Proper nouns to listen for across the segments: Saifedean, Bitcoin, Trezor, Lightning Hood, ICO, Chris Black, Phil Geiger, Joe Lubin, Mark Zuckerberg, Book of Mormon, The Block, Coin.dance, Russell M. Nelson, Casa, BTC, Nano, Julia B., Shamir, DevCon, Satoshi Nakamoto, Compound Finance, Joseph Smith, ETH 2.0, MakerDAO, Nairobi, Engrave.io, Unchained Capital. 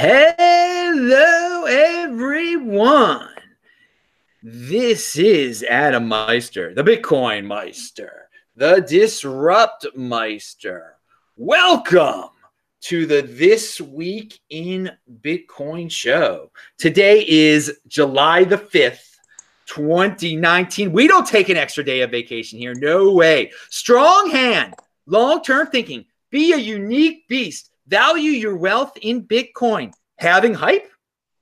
Hello, everyone. This is Adam Meister, the Bitcoin Meister, the Disrupt Meister. Welcome to the This Week in Bitcoin show. Today is July the 5th, 2019. We don't take an extra day of vacation here. No way. Strong hand, long-term thinking, be a unique beast. Value your wealth in Bitcoin. Having hype?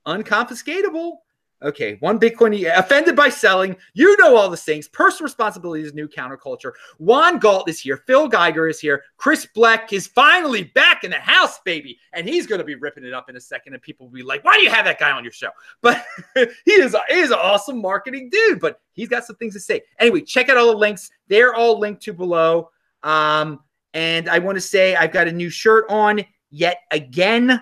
Unconfiscatable. Okay, one Bitcoin, offended by selling. You know all the things. Personal responsibility is new counterculture. Juan Galt is here. Phil Geiger is here. Chris Black is finally back in the house, baby. And he's going to be ripping it up in a second. And people will be like, why do you have that guy on your show? But he is an awesome marketing dude. But he's got some things to say. Anyway, check out all the links. They're all linked to below. And I want to say I've got a new shirt on yet again.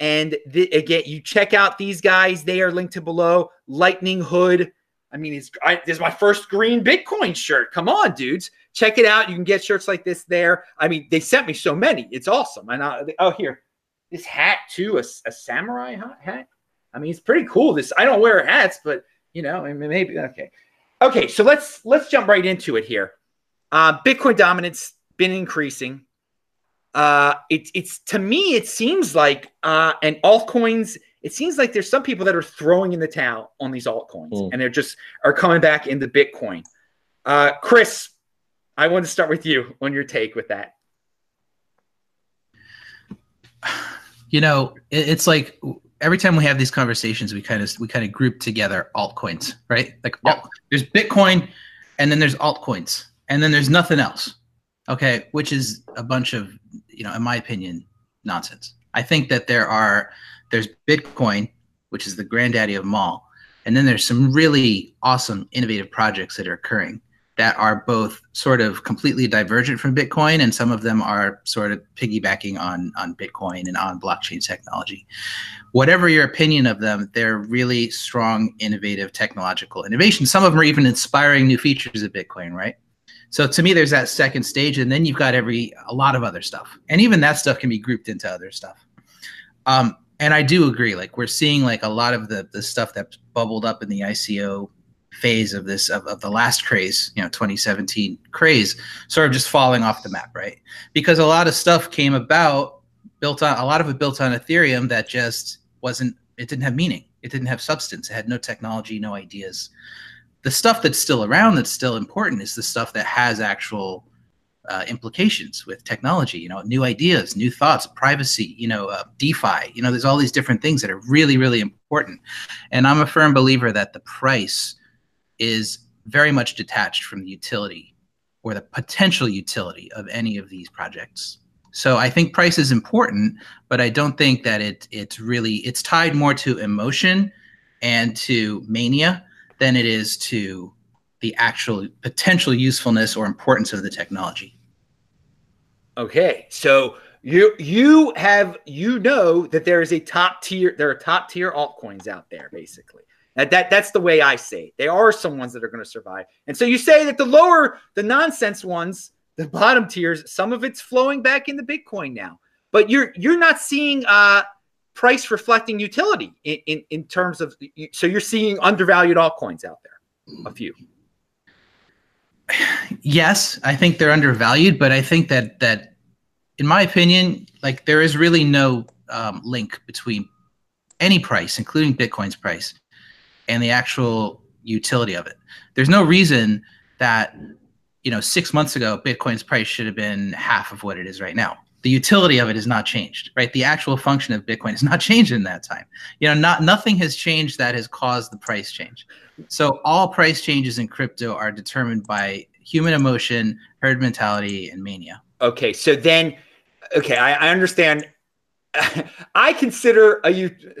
And again, you check out these guys. They are linked to below. Lightning Hood. I mean, this is my first green Bitcoin shirt. Come on, dudes. Check it out. You can get shirts like this there. I mean, they sent me so many. It's awesome. And oh, here. This hat, too. A samurai hat. I mean, it's pretty cool. This, I don't wear hats, but, you know, I mean, maybe. Okay. Okay, so let's jump right into it here. Bitcoin dominance been increasing. It's to me, it seems like, and altcoins, it seems like there's some people that are throwing in the towel on these altcoins and they're just coming back into Bitcoin. Chris, I want to start with you on your take with that. You know, it's like every time we have these conversations, we kind of group together altcoins, right? Like there's Bitcoin and then there's altcoins and then there's nothing else. Okay, which is a bunch of, you know, in my opinion, nonsense. I think that there's Bitcoin, which is the granddaddy of them all, and then there's some really awesome, innovative projects that are occurring that are both sort of completely divergent from Bitcoin, and some of them are sort of piggybacking on Bitcoin and on blockchain technology. Whatever your opinion of them, they're really strong, innovative technological innovations. Some of them are even inspiring new features of Bitcoin, right? So to me, there's that second stage, and then you've got a lot of other stuff, and even that stuff can be grouped into other stuff. And I do agree, like we're seeing like a lot of the stuff that bubbled up in the ICO phase of this of the last craze, you know, 2017 craze, sort of just falling off the map, right? Because a lot of stuff came about built on Ethereum that just wasn't. It didn't have meaning. It didn't have substance. It had no technology, no ideas. The stuff that's still around, that's still important, is the stuff that has actual implications with technology. You know, new ideas, new thoughts, privacy. You know, DeFi. You know, there's all these different things that are really, really important. And I'm a firm believer that the price is very much detached from the utility or the potential utility of any of these projects. So I think price is important, but I don't think that it's tied more to emotion and to mania than it is to the actual potential usefulness or importance of the technology. Okay, so you know that there is a top tier, there are top tier altcoins out there, basically. That's the way I say it. There are some ones that are going to survive. And so you say that the nonsense ones, the bottom tiers, some of it's flowing back into Bitcoin now. But you're not seeing price reflecting utility in terms of, so you're seeing undervalued altcoins out there, a few. Yes, I think they're undervalued, but I think that in my opinion, like there is really no link between any price, including Bitcoin's price, and the actual utility of it. There's no reason that, you know, 6 months ago, Bitcoin's price should have been half of what it is right now. The utility of it is not changed, right? The actual function of Bitcoin is not changed in that time. You know, nothing has changed that has caused the price change. So all price changes in crypto are determined by human emotion, herd mentality, and mania. Okay, so then, okay, I understand. I consider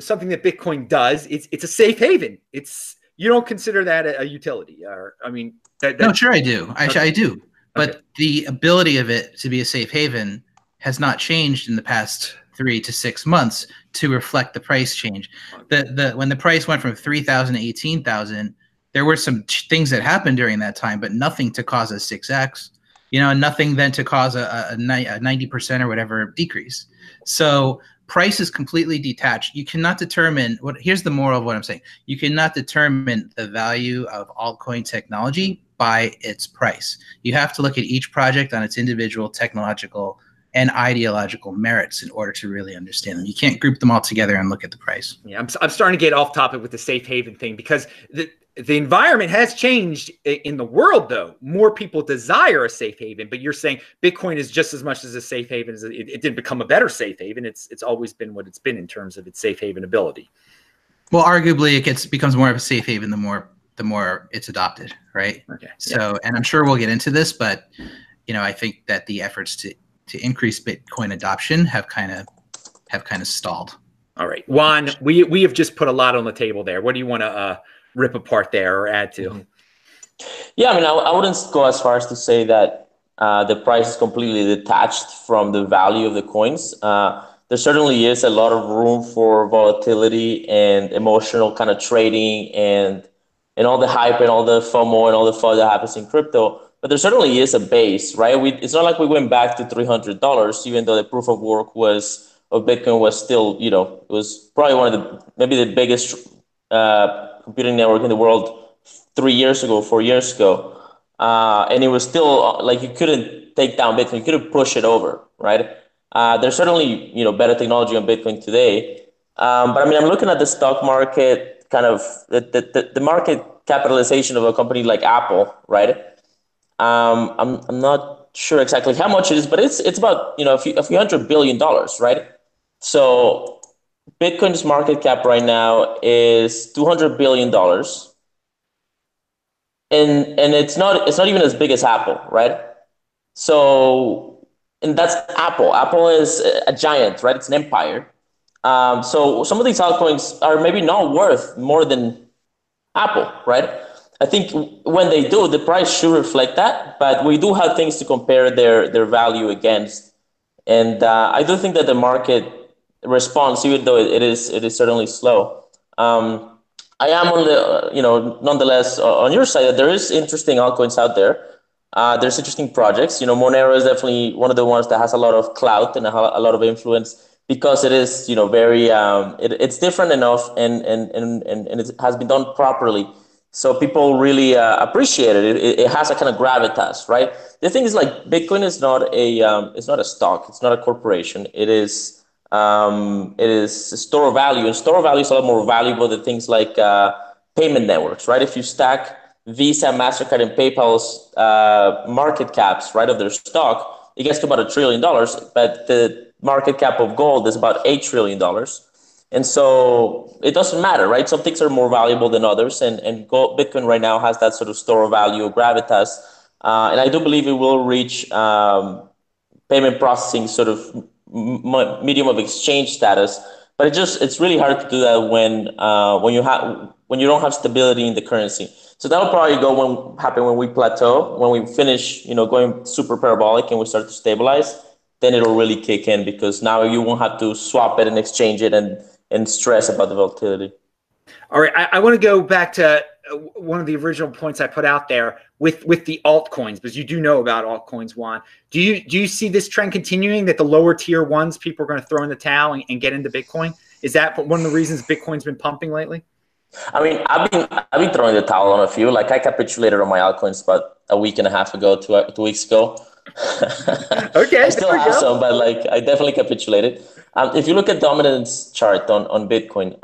something that Bitcoin does. It's a safe haven. It's, you don't consider that a utility, or I mean, no, sure I do. I do, but okay. The ability of it to be a safe haven has not changed in the past 3 to 6 months to reflect the price change. When the price went from 3,000 to 18,000, there were some things that happened during that time, but nothing to cause a 6x, you know, and nothing then to cause a 90% or whatever decrease. So price is completely detached. You cannot determine what, here's the moral of what I'm saying. You cannot determine the value of altcoin technology by its price. You have to look at each project on its individual technological and ideological merits in order to really understand them. You can't group them all together and look at the price. Yeah, I'm starting to get off topic with the safe haven thing, because the environment has changed in the world, though. More people desire a safe haven, but you're saying Bitcoin is just as much as a safe haven as it didn't become a better safe haven. It's always been what it's been in terms of its safe haven ability. Well, arguably, it becomes more of a safe haven the more it's adopted, right? Okay. So, yeah. And I'm sure we'll get into this, but you know, I think that the efforts to increase Bitcoin adoption have kind of stalled. All right, Juan, we have just put a lot on the table there. What do you want to rip apart there or add to? Yeah, I mean, I wouldn't go as far as to say that the price is completely detached from the value of the coins. There certainly is a lot of room for volatility and emotional kind of trading and all the hype and all the FOMO and all the FUD that happens in crypto. But there certainly is a base, right? It's not like we went back to $300, even though the proof of work of Bitcoin was still, you know, it was probably one of the, maybe the biggest computing network in the world 4 years ago. And it was still like, you couldn't take down Bitcoin, you couldn't push it over, right? There's certainly, you know, better technology on Bitcoin today. But I mean, I'm looking at the stock market, kind of the market capitalization of a company like Apple, right? I'm not sure exactly how much it is, but it's about, you know, a few $100 billion, right? So Bitcoin's market cap right now is $200 billion, and it's not even as big as Apple, right? So, and that's Apple. Apple is a giant, right? It's an empire. So some of these altcoins are maybe not worth more than Apple, right? I think when they do, the price should reflect that, but we do have things to compare their value against. And I do think that the market response, even though it is certainly slow, I am on the, you know, nonetheless on your side that there is interesting altcoins out there. There's interesting projects. You know, Monero is definitely one of the ones that has a lot of clout and a lot of influence, because it is, you know, very it's different enough and it has been done properly. So people really appreciate it. It has a kind of gravitas, right? The thing is, like, Bitcoin is not a stock. It's not a corporation. It is a store of value, and store of value is a lot more valuable than things like payment networks, right? If you stack Visa, MasterCard, and PayPal's market caps, right, of their stock, it gets to about $1 trillion. But the market cap of gold is about $8 trillion. And so it doesn't matter, right? Some things are more valuable than others, and gold, Bitcoin right now has that sort of store of value, gravitas, and I do believe it will reach payment processing sort of medium of exchange status. But it's really hard to do that when you don't have stability in the currency. So that'll probably happen when we plateau, when we finish, you know, going super parabolic and we start to stabilize. Then it'll really kick in, because now you won't have to swap it and exchange it and stress about the volatility. All right, I want to go back to one of the original points I put out there with the altcoins, because you do know about altcoins, Juan. Do you see this trend continuing, that the lower tier ones people are going to throw in the towel and get into Bitcoin? Is that one of the reasons Bitcoin's been pumping lately? I mean, I've been throwing the towel on a few. Like, I capitulated on my altcoins about a week and a half ago, 2 weeks ago. Okay, I still have some, but like, I definitely capitulated. If you look at dominance chart on Bitcoin,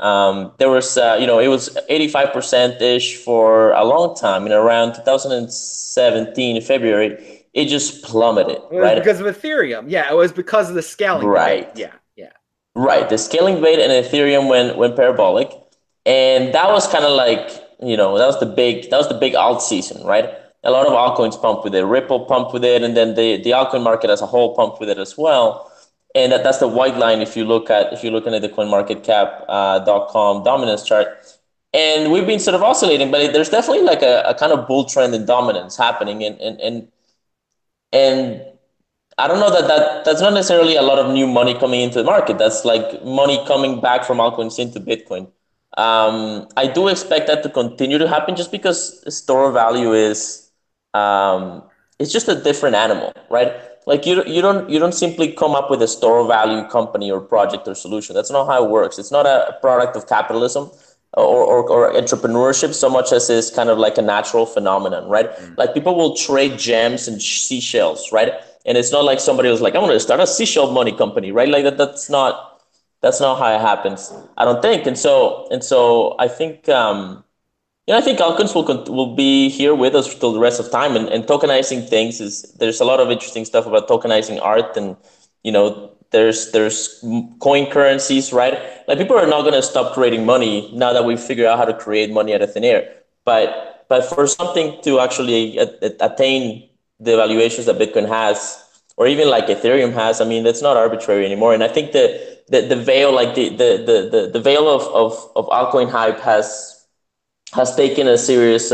there was you know, it was 85% ish for a long time, and around 2017 February, it just plummeted, right? Because of Ethereum, yeah, it was because of the scaling, right? Right. The scaling rate and Ethereum went parabolic, and that was kind of like, you know, that was the big alt season, right? A lot of altcoins pumped with it. Ripple pumped with it, and then the altcoin market as a whole pumped with it as well. And that's the white line if you're looking at the CoinMarketCap.com dominance chart. And we've been sort of oscillating, but there's definitely like a kind of bull trend in dominance happening. And I don't know that's not necessarily a lot of new money coming into the market. That's like money coming back from altcoins into Bitcoin. I do expect that to continue to happen, just because store value is it's just a different animal, right? Like you don't simply come up with a store of value company or project or solution. That's not how it works. It's not a product of capitalism or entrepreneurship so much as it's kind of like a natural phenomenon, right? Mm. Like people will trade gems and seashells, right? And it's not like somebody was like, I want to start a seashell money company, right? Like that's not how it happens, I don't think. And so I think I think Alkins will be here with us till the rest of time, and tokenizing things is, there's a lot of interesting stuff about tokenizing art, and there's coin currencies, right? Like people are not going to stop creating money now that we figure out how to create money out of thin air. But for something to actually attain the valuations that Bitcoin has, or even like Ethereum has, I mean, that's not arbitrary anymore. And I think the veil, like the veil of altcoin hype has taken some serious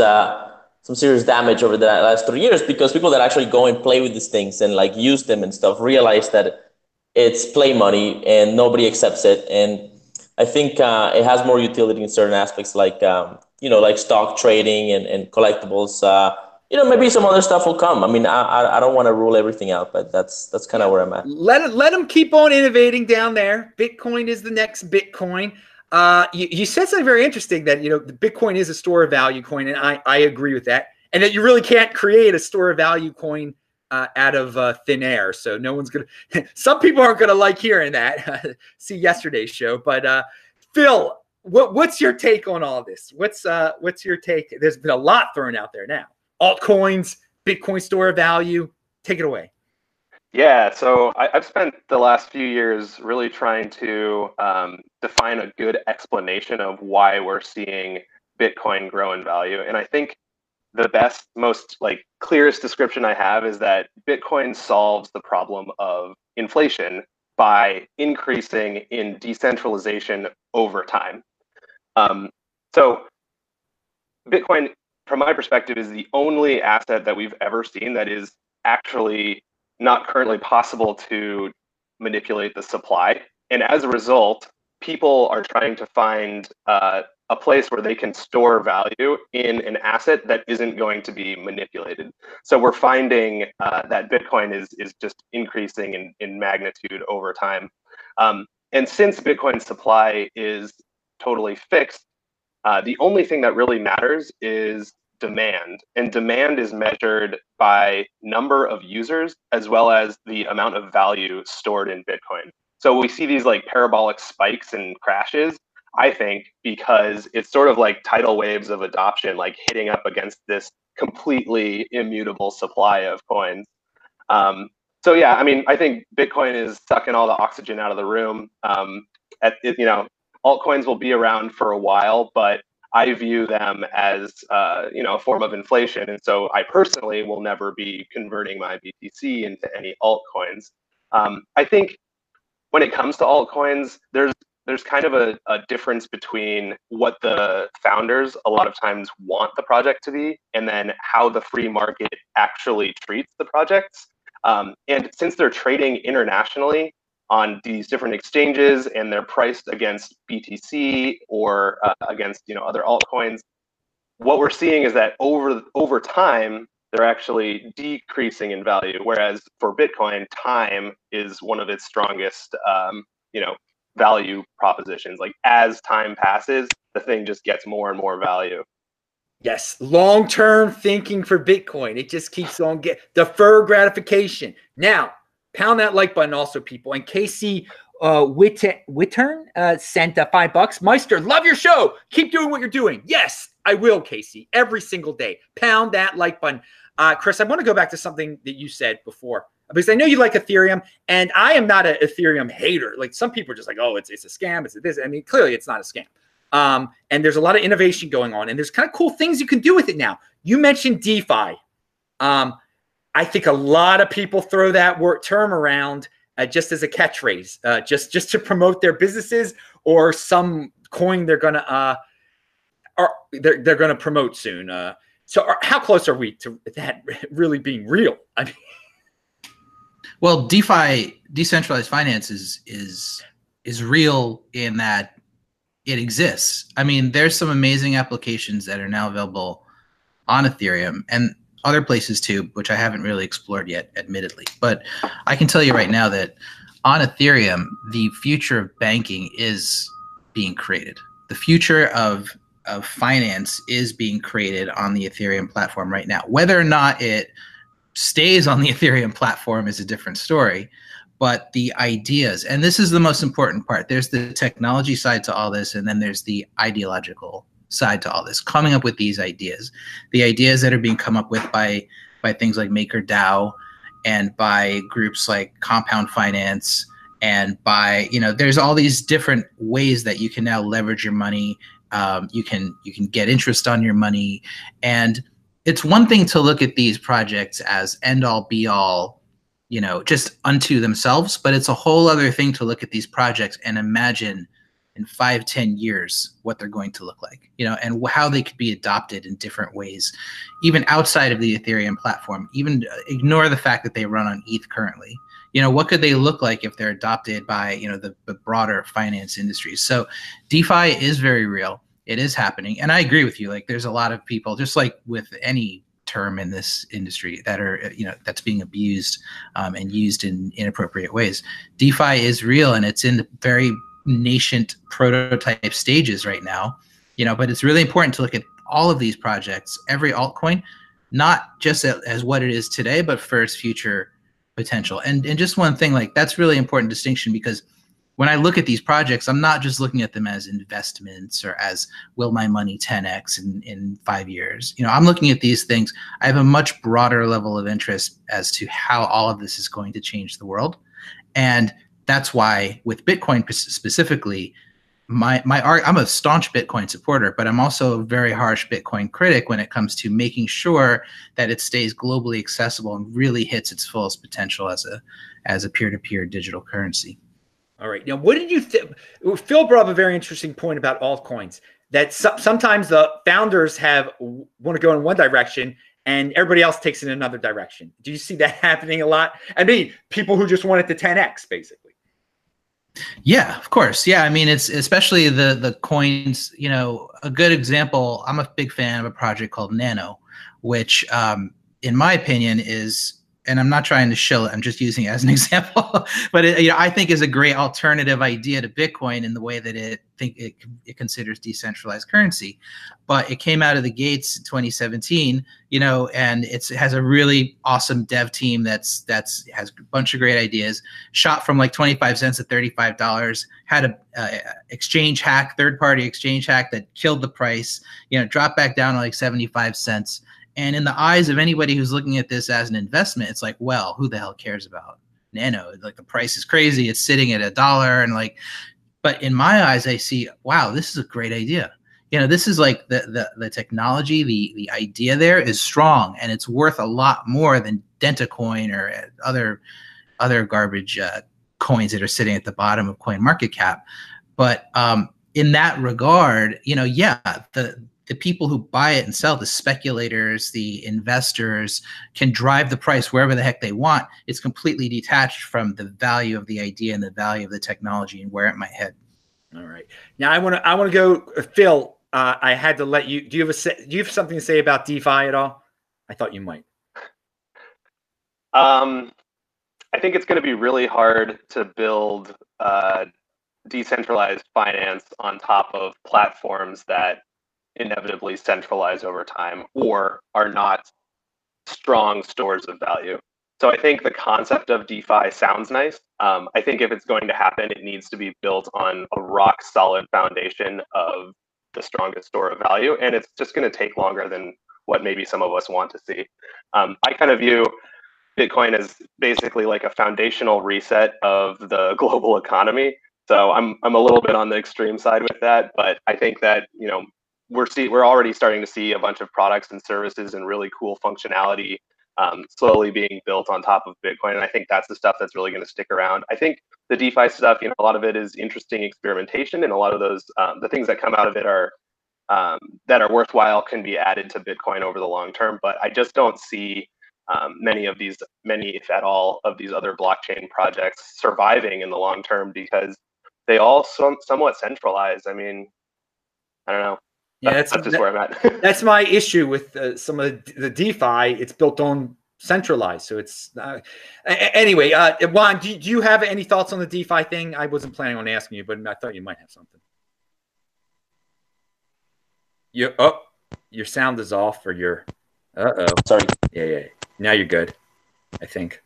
damage over the last 3 years, because people that actually go and play with these things and like use them and stuff realize that it's play money and nobody accepts it. And I think it has more utility in certain aspects, like like stock trading and collectibles. Maybe some other stuff will come. I mean, I don't want to rule everything out, but that's kind of where I'm at. Let them keep on innovating down there. Bitcoin is the next Bitcoin. You said something very interesting, that the Bitcoin is a store of value coin, and I agree with that, and that you really can't create a store of value coin out of thin air. So no one's gonna. Some people aren't gonna like hearing that. See yesterday's show, but Phil, what's your take on all this? What's your take? There's been a lot thrown out there now. Altcoins, Bitcoin store of value. Take it away. Yeah, so I've spent the last few years really trying to define a good explanation of why we're seeing Bitcoin grow in value. And I think the best, most like clearest description I have is that Bitcoin solves the problem of inflation by increasing in decentralization over time. So Bitcoin, from my perspective, is the only asset that we've ever seen that is actually not currently possible to manipulate the supply. And as a result, people are trying to find a place where they can store value in an asset that isn't going to be manipulated. So we're finding that Bitcoin is just increasing in magnitude over time. And since Bitcoin supply is totally fixed, the only thing that really matters is demand, and demand is measured by number of users as well as the amount of value stored in Bitcoin. So we see these like parabolic spikes and crashes, I think, because it's sort of like tidal waves of adoption, like hitting up against this completely immutable supply of coins. So yeah, I mean, I think Bitcoin is sucking all the oxygen out of the room. Altcoins will be around for a while, but I view them as a form of inflation, and so I personally will never be converting my BTC into any altcoins. I think when it comes to altcoins, there's kind of a difference between what the founders a lot of times want the project to be, and then how the free market actually treats the projects. And since they're trading internationally on these different exchanges, and they're priced against BTC or against other altcoins, what we're seeing is that over time they're actually decreasing in value. Whereas for Bitcoin, time is one of its strongest value propositions. Like as time passes, the thing just gets more and more value. Yes, long-term thinking for Bitcoin. It just keeps on getting deferred gratification. Now, pound that like button also, people. And Casey Wittern sent $5. Meister, love your show. Keep doing what you're doing. Yes, I will, Casey, every single day. Pound that like button. Chris, I want to go back to something that you said before, because I know you like Ethereum, and I am not an Ethereum hater. Like some people are just like, oh, it's a scam, it's this. I mean, clearly it's not a scam. And there's a lot of innovation going on, and there's kind of cool things you can do with it now. You mentioned DeFi. I think a lot of people throw that term around just as a catchphrase, just to promote their businesses or some coin they're gonna they're gonna promote soon. How close are we to that really being real? I mean, well, DeFi, decentralized finance, is real in that it exists. I mean, there's some amazing applications that are now available on Ethereum, and other places too, which I haven't really explored yet, admittedly. But I can tell you right now that on Ethereum, the future of banking is being created. The future of finance is being created on the Ethereum platform right now. Whether or not it stays on the Ethereum platform is a different story, but the ideas, and this is the most important part, there's the technology side to all this, and then there's the ideological side to all this, coming up with these ideas. The ideas that are being come up with by things like MakerDAO and by groups like Compound Finance and by, you know, there's all these different ways that you can now leverage your money. You can get interest on your money. And it's one thing to look at these projects as end all be all, you know, just unto themselves, but it's a whole other thing to look at these projects and imagine in 5-10 years what they're going to look like, you know, and how they could be adopted in different ways, even outside of the Ethereum platform. Even ignore the fact that they run on ETH currently. You know, what could they look like if they're adopted by, you know, the broader finance industry? So DeFi is very real. It is happening. And I agree with you. Like, there's a lot of people, just like with any term in this industry, that are, you know, that's being abused and used in inappropriate ways. DeFi is real, and it's in the very nascent prototype stages right now, you know, but it's really important to look at all of these projects, every altcoin, not just as what it is today, but for its future potential. And just one thing, like, that's really important distinction, because when I look at these projects, I'm not just looking at them as investments or as will my money 10x in 5 years. You know, I'm looking at these things. I have a much broader level of interest as to how all of this is going to change the world. And that's why with Bitcoin specifically, I'm a staunch Bitcoin supporter, but I'm also a very harsh Bitcoin critic when it comes to making sure that it stays globally accessible and really hits its fullest potential as a peer-to-peer digital currency. All right. Now, what did you think? Phil brought up a very interesting point about altcoins, that sometimes the founders want to go in one direction and everybody else takes it in another direction. Do you see that happening a lot? I mean, people who just want it to 10x, basically. Yeah, of course. Yeah, I mean, it's especially the coins, you know, a good example. I'm a big fan of a project called Nano, which in my opinion is, and I'm not trying to shill it, I'm just using it as an example, but it, you know, I think is a great alternative idea to Bitcoin in the way that it considers decentralized currency. But it came out of the gates in 2017, you know, and it has a really awesome dev team that has a bunch of great ideas. Shot from like 25 cents to $35. Had a exchange hack, third party exchange hack that killed the price. You know, dropped back down to like 75 cents. And in the eyes of anybody who's looking at this as an investment, it's like, well, who the hell cares about Nano? Like, the price is crazy. It's sitting at $1, and like, but in my eyes, I see, wow, this is a great idea. You know, this is like the technology, the idea there is strong, and it's worth a lot more than DentaCoin or other garbage coins that are sitting at the bottom of CoinMarketCap. But in that regard, you know, yeah, the people who buy it and sell, the speculators, the investors, can drive the price wherever the heck they want. It's completely detached from the value of the idea and the value of the technology and where it might head. All right. Now I want to go, Phil. I had to let you. Do you have something to say about DeFi at all? I thought you might. I think it's going to be really hard to build decentralized finance on top of platforms that inevitably centralize over time or are not strong stores of value. So I think the concept of DeFi sounds nice. I think if it's going to happen, it needs to be built on a rock solid foundation of the strongest store of value. And it's just going to take longer than what maybe some of us want to see. I kind of view Bitcoin as basically like a foundational reset of the global economy. So I'm a little bit on the extreme side with that, but I think that, you know, we're already starting to see a bunch of products and services and really cool functionality slowly being built on top of Bitcoin. And I think that's the stuff that's really going to stick around. I think the DeFi stuff, you know, a lot of it is interesting experimentation, and a lot of those, the things that come out of it are, that are worthwhile, can be added to Bitcoin over the long term. But I just don't see many, if at all, of these other blockchain projects surviving in the long term, because they all somewhat centralize. I mean, I don't know. Yeah, that's just where I'm at. That's my issue with some of the DeFi. It's built on centralized, so it's anyway. Juan, do you have any thoughts on the DeFi thing? I wasn't planning on asking you, but I thought you might have something. Your sound is off, or your Sorry. Yeah. Now you're good, I think.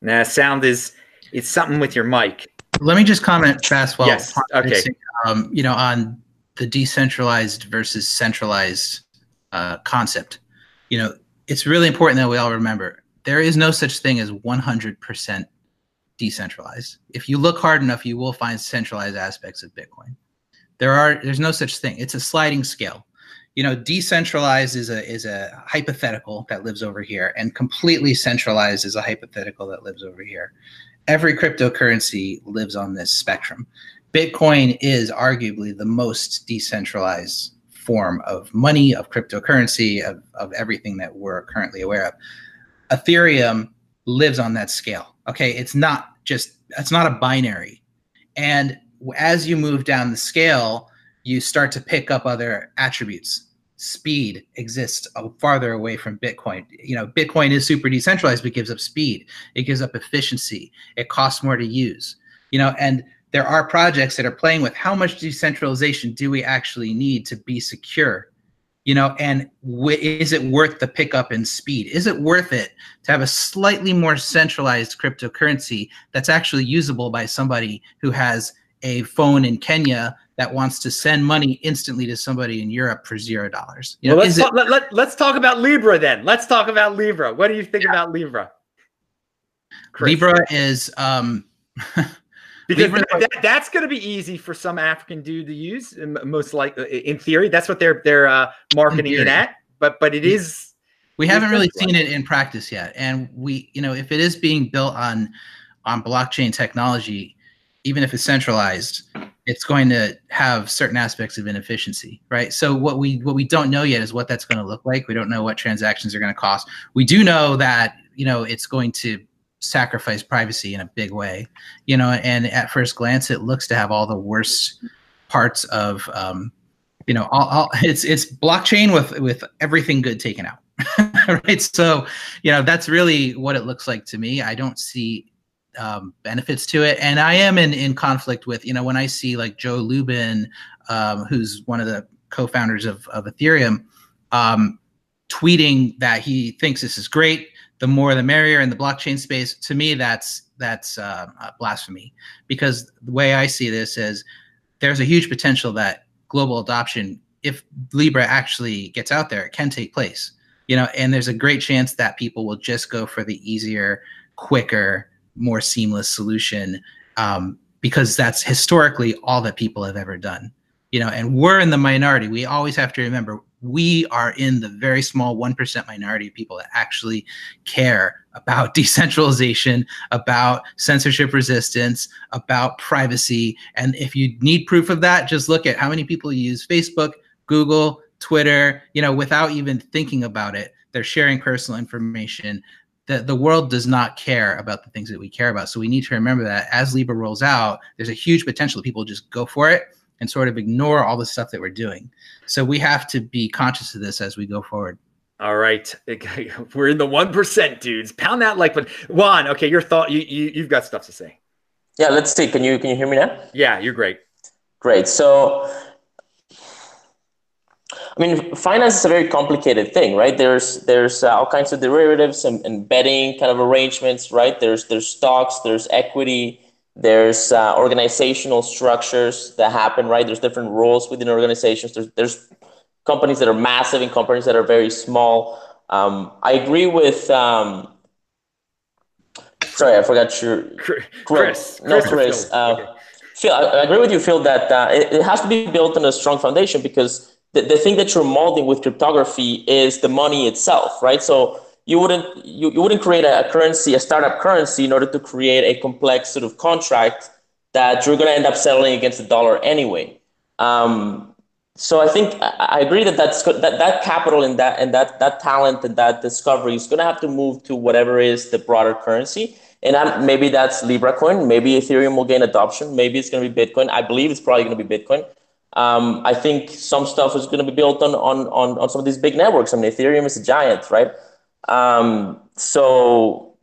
Nah, sound is it's something with your mic. Let me just comment fast while you know, on the decentralized versus centralized concept. You know, it's really important that we all remember there is no such thing as 100% decentralized. If you look hard enough, you will find centralized aspects of Bitcoin. There's no such thing. It's a sliding scale. You know, decentralized is a hypothetical that lives over here, and completely centralized is a hypothetical that lives over here. Every cryptocurrency lives on this spectrum. Bitcoin is arguably the most decentralized form of money, of cryptocurrency, of everything that we're currently aware of. Ethereum lives on that scale. Okay, it's not a binary. And as you move down the scale, you start to pick up other attributes. Speed exists farther away from Bitcoin. You know, Bitcoin is super decentralized, but it gives up speed. It gives up efficiency. It costs more to use. You know, and there are projects that are playing with how much decentralization do we actually need to be secure? You know, and is it worth the pickup in speed? Is it worth it to have a slightly more centralized cryptocurrency that's actually usable by somebody who has a phone in Kenya that wants to send money instantly to somebody in Europe for $0. You know, well, let's talk about Libra then. Let's talk about Libra. What do you think about Libra? Chris. Libra is because Libra, that's going to be easy for some African dude to use, most likely in theory. That's what they're marketing it at. But it is. We haven't really seen it in practice yet, and we, you know, if it is being built on blockchain technology, even if it's centralized, it's going to have certain aspects of inefficiency, right? So what we don't know yet is what that's going to look like. We don't know what transactions are going to cost. We do know that, you know, it's going to sacrifice privacy in a big way, you know, and at first glance, it looks to have all the worst parts of, you know, it's blockchain with everything good taken out, right? So, you know, that's really what it looks like to me. I don't see benefits to it. And I am in conflict with, you know, when I see like Joe Lubin, who's one of the co-founders of Ethereum, tweeting that he thinks this is great, the more the merrier in the blockchain space. To me, that's blasphemy, because the way I see this is there's a huge potential that global adoption, if Libra actually gets out there, it can take place, you know, and there's a great chance that people will just go for the easier, quicker, more seamless solution, because that's historically all that people have ever done, you know, and we're in the minority. We always have to remember we are in the very small 1% minority of people that actually care about decentralization, about censorship resistance, about privacy. And if you need proof of that, just look at how many people use Facebook, Google, Twitter, you know, without even thinking about it. They're sharing personal information. The world does not care about the things that we care about. So we need to remember that as Libra rolls out, there's a huge potential that people just go for it and sort of ignore all the stuff that we're doing. So we have to be conscious of this as we go forward. All right. We're in the 1%, dudes. Pound that like button. Juan, okay, your thought, you've got stuff to say. Yeah, let's see. Can you hear me now? Yeah, you're great. Great. So, I mean, finance is a very complicated thing, right? There's all kinds of derivatives and betting kind of arrangements, right? There's stocks, there's equity, there's organizational structures that happen, right? There's different roles within organizations. There's companies that are massive and companies that are very small. I agree with. Sorry, I forgot your Chris. Okay. Phil, I agree with you, Phil, that it has to be built on a strong foundation, because the thing that you're molding with cryptography is the money itself, right? So you wouldn't create a currency, a startup currency, in order to create a complex sort of contract that you're going to end up settling against the dollar anyway. So I think I agree that capital and that talent and that discovery is going to have to move to whatever is the broader currency. And maybe that's Libra coin. Maybe Ethereum will gain adoption. Maybe it's going to be Bitcoin. I believe it's probably going to be Bitcoin. I think some stuff is going to be built on some of these big networks. I mean, Ethereum is a giant, right? So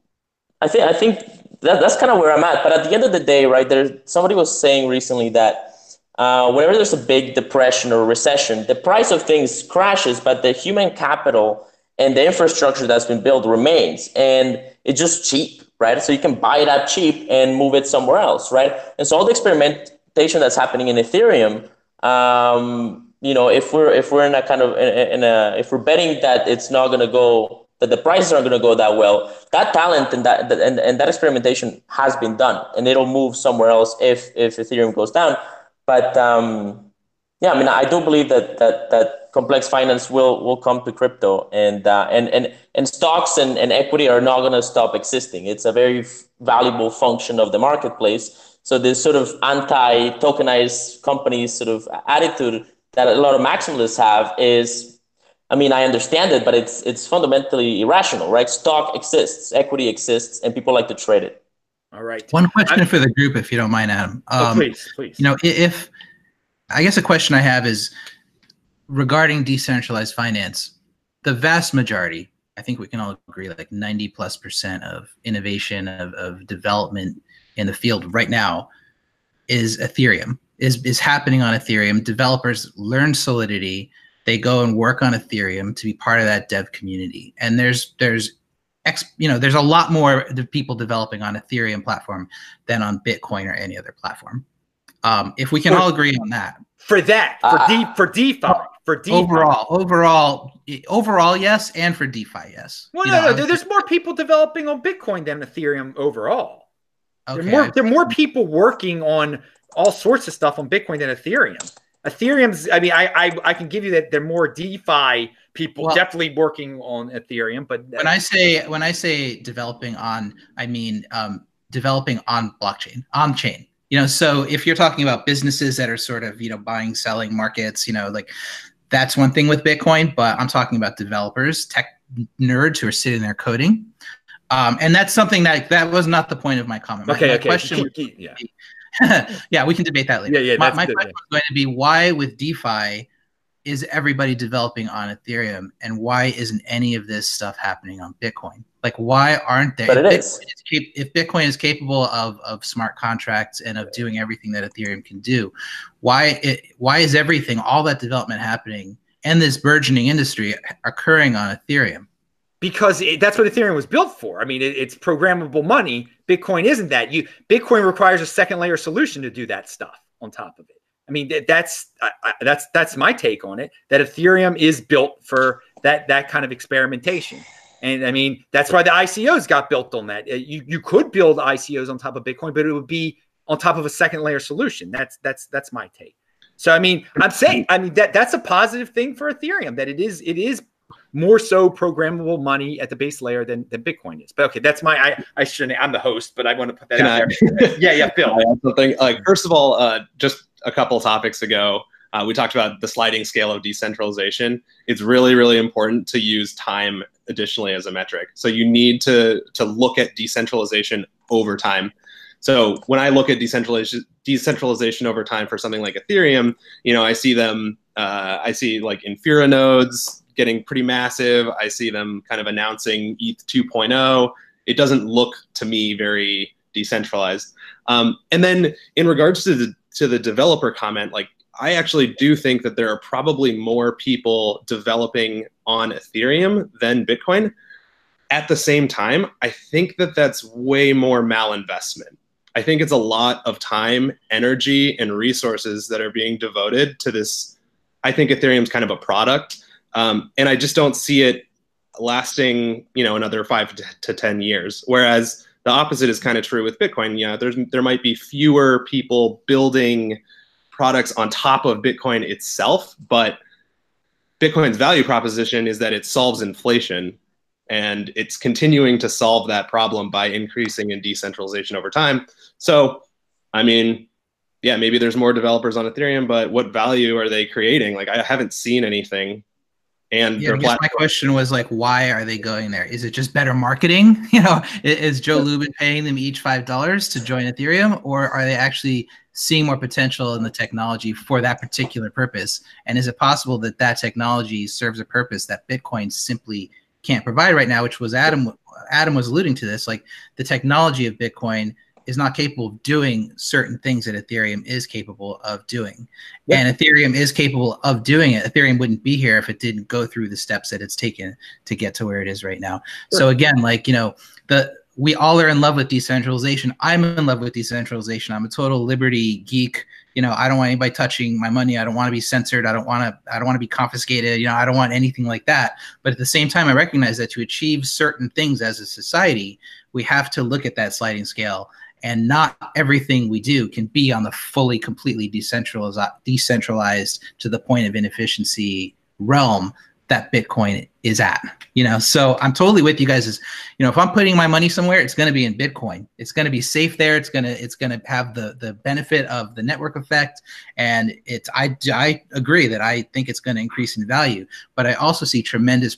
I think that's kind of where I'm at. But at the end of the day, right, somebody was saying recently that whenever there's a big depression or recession, the price of things crashes, but the human capital and the infrastructure that's been built remains, and it's just cheap, right? So you can buy it up cheap and move it somewhere else, right? And so all the experimentation that's happening in Ethereum, you know, if we're betting that it's not going to go, that the prices aren't going to go that well, that talent and that experimentation has been done, and it'll move somewhere else if Ethereum goes down. But yeah, I mean, I do believe that complex finance will come to crypto, and stocks and equity are not going to stop existing. It's a very valuable function of the marketplace. So this sort of anti-tokenized companies sort of attitude that a lot of maximalists have is, I mean, I understand it, but it's fundamentally irrational, right? Stock exists, equity exists, and people like to trade it. All right. One question for the group, if you don't mind, Adam. Please. You know, I guess a question I have is regarding decentralized finance. The vast majority, I think we can all agree, like 90+% of innovation, of development in the field right now is Ethereum, is happening on Ethereum. Developers learn Solidity. They go and work on Ethereum to be part of that dev community. And there's a lot more people developing on Ethereum platform than on Bitcoin or any other platform. If we can all agree on that. For DeFi. Overall, yes, and for DeFi, yes. Well, there's more people developing on Bitcoin than Ethereum overall. Okay. There are more people working on all sorts of stuff on Bitcoin than Ethereum. Ethereum's, I mean, I can give you that there are more DeFi people definitely working on Ethereum, but when I say developing on, I mean developing on blockchain, on chain. You know, so if you're talking about businesses that are sort of, you know, buying, selling markets, you know, like that's one thing with Bitcoin, but I'm talking about developers, tech nerds who are sitting there coding. And that's something that was not the point of my comment. My question yeah. Yeah, we can debate that later. Yeah, my question is going to be, why with DeFi is everybody developing on Ethereum, and why isn't any of this stuff happening on Bitcoin? Like, why aren't they? But if Bitcoin is capable of smart contracts and of doing everything that Ethereum can do, why is everything, all that development happening and this burgeoning industry occurring on Ethereum? Because that's what Ethereum was built for. I mean, it's programmable money. Bitcoin isn't that. Bitcoin requires a second layer solution to do that stuff on top of it. I mean, that's my take on it. That Ethereum is built for that kind of experimentation, and I mean that's why the ICOs got built on that. You could build ICOs on top of Bitcoin, but it would be on top of a second layer solution. That's my take. So I mean, that's a positive thing for Ethereum, that it is more so programmable money at the base layer than Bitcoin is. But okay, that's my, I shouldn't, I'm the host, but I want to put that out there. Yeah, Phil. First of all, just a couple topics ago, we talked about the sliding scale of decentralization. It's really, really important to use time additionally as a metric. So you need to look at decentralization over time. So when I look at decentralization over time for something like Ethereum, you know, I see like Infura nodes getting pretty massive. I see them kind of announcing ETH 2.0. It doesn't look to me very decentralized. And then in regards to the developer comment, like I actually do think that there are probably more people developing on Ethereum than Bitcoin. At the same time, I think that that's way more malinvestment. I think it's a lot of time, energy, and resources that are being devoted to this. I think Ethereum's kind of a product. And I just don't see it lasting, you know, another 5 to 10 years. Whereas the opposite is kind of true with Bitcoin. Yeah, there might be fewer people building products on top of Bitcoin itself, but Bitcoin's value proposition is that it solves inflation, and it's continuing to solve that problem by increasing in decentralization over time. So, I mean, yeah, maybe there's more developers on Ethereum, but what value are they creating? Like, I haven't seen anything And yeah, my question was like, why are they going there? Is it just better marketing? You know, is Joe Lubin paying them each $5 to join Ethereum, or are they actually seeing more potential in the technology for that particular purpose? And is it possible that that technology serves a purpose that Bitcoin simply can't provide right now, which was Adam was alluding to this, like the technology of Bitcoin is not capable of doing certain things that Ethereum is capable of doing. Yep. And Ethereum is capable of doing it. Ethereum wouldn't be here if it didn't go through the steps that it's taken to get to where it is right now. Sure. So again, like, you know, we all are in love with decentralization. I'm in love with decentralization. I'm a total liberty geek. You know, I don't want anybody touching my money. I don't want to be censored. I don't want to be confiscated. You know, I don't want anything like that. But at the same time, I recognize that to achieve certain things as a society, we have to look at that sliding scale. And not everything we do can be on the fully, completely decentralized to the point of inefficiency realm that Bitcoin is at, you know? So I'm totally with you guys. Is, you know, if I'm putting my money somewhere, it's going to be in Bitcoin. It's going to be safe there. It's going to have the benefit of the network effect. And I agree that I think it's going to increase in value, but I also see tremendous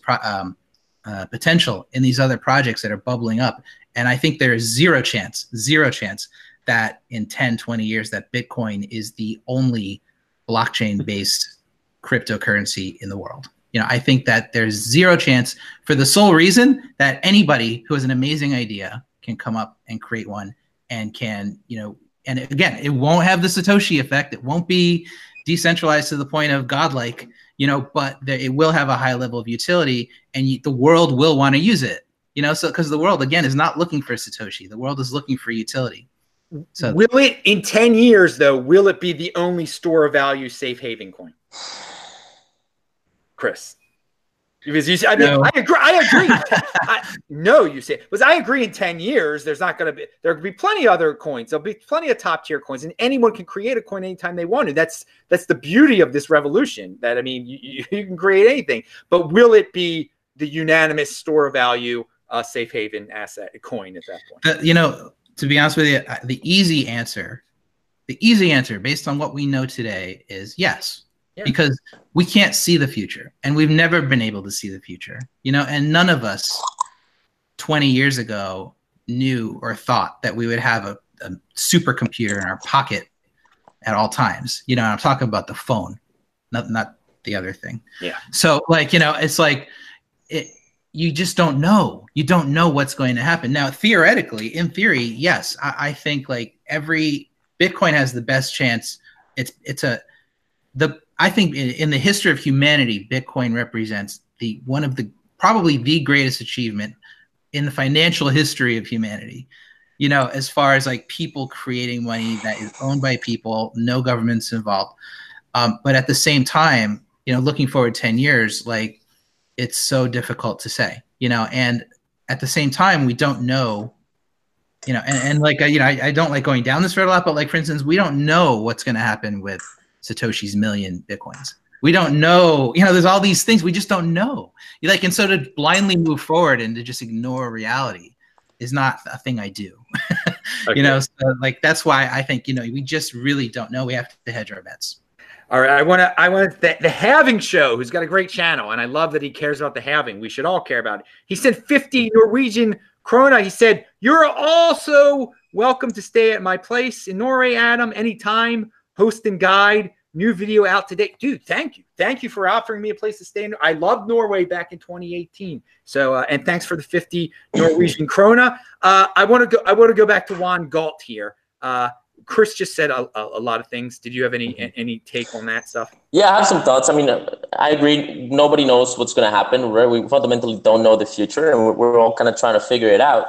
potential in these other projects that are bubbling up. And I think there is zero chance that in 10, 20 years that Bitcoin is the only blockchain-based cryptocurrency in the world. You know, I think that there's zero chance, for the sole reason that anybody who has an amazing idea can come up and create one and can, you know, and again, it won't have the Satoshi effect. It won't be decentralized to the point of godlike, you know, but it will have a high level of utility, and the world will want to use it. You know, so because the world, again, is not looking for Satoshi. The world is looking for utility. So will it, in 10 years, though, will it be the only store of value safe haven coin? Chris. Because you say, I mean, no. I agree. No, you say. Because I agree, in 10 years, there's not going to be – there will be plenty of other coins. There will be plenty of top-tier coins, and anyone can create a coin anytime they want to. That's the beauty of this revolution, that, I mean, you can create anything. But will it be the unanimous store of value – a safe haven asset, a coin at that point? You know, to be honest with you, the easy answer based on what we know today is yes, yeah. Because we can't see the future, and we've never been able to see the future, you know, and none of us 20 years ago knew or thought that we would have a supercomputer in our pocket at all times. You know, and I'm talking about the phone, not the other thing. Yeah. So like, you know, it's like, you just don't know. You don't know what's going to happen. Now, theoretically, in theory, yes, I think like every Bitcoin has the best chance. I think in the history of humanity, Bitcoin represents probably the greatest achievement in the financial history of humanity. You know, as far as like people creating money that is owned by people, no government's involved. But at the same time, you know, looking forward 10 years, like, it's so difficult to say, you know, and at the same time, we don't know, you know, and like, you know, I don't like going down this road a lot, but like, for instance, we don't know what's going to happen with Satoshi's million Bitcoins. We don't know, you know, there's all these things we just don't know. Like, and so to blindly move forward and to just ignore reality is not a thing I do, okay. You know, so like, that's why I think, you know, we just really don't know. We have to hedge our bets. All right, I want to the Halving Show, who's got a great channel, and I love that he cares about the halving. We should all care about it. He said 50 Norwegian krona. He said, "You're also welcome to stay at my place in Norway, Adam, anytime. Host and guide. New video out today." Dude, thank you. Thank you for offering me a place to stay. I loved Norway back in 2018. So, and thanks for the 50 Norwegian krona. I want to go back to Juan Galt here. Chris just said a lot of things. Did you have any take on that stuff? Yeah, I have some thoughts. I mean, I agree. Nobody knows what's going to happen. We fundamentally don't know the future, and we're all kind of trying to figure it out.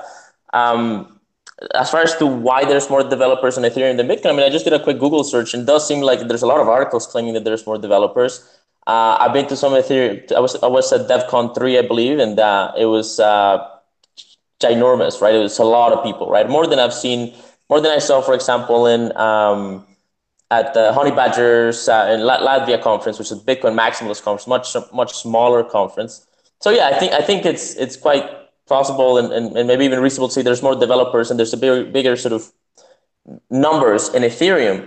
As far as to why there's more developers on Ethereum than Bitcoin, I mean, I just did a quick Google search, and it does seem like there's a lot of articles claiming that there's more developers. I've been to some Ethereum. I was at DevCon 3, I believe, and it was ginormous, right? It was a lot of people, right? More than I saw, for example, in at the Honey Badger's in Latvia conference, which is Bitcoin Maximalist conference, much smaller conference. So yeah, I think it's quite plausible and maybe even reasonable to say there's more developers and there's a bigger sort of numbers in Ethereum.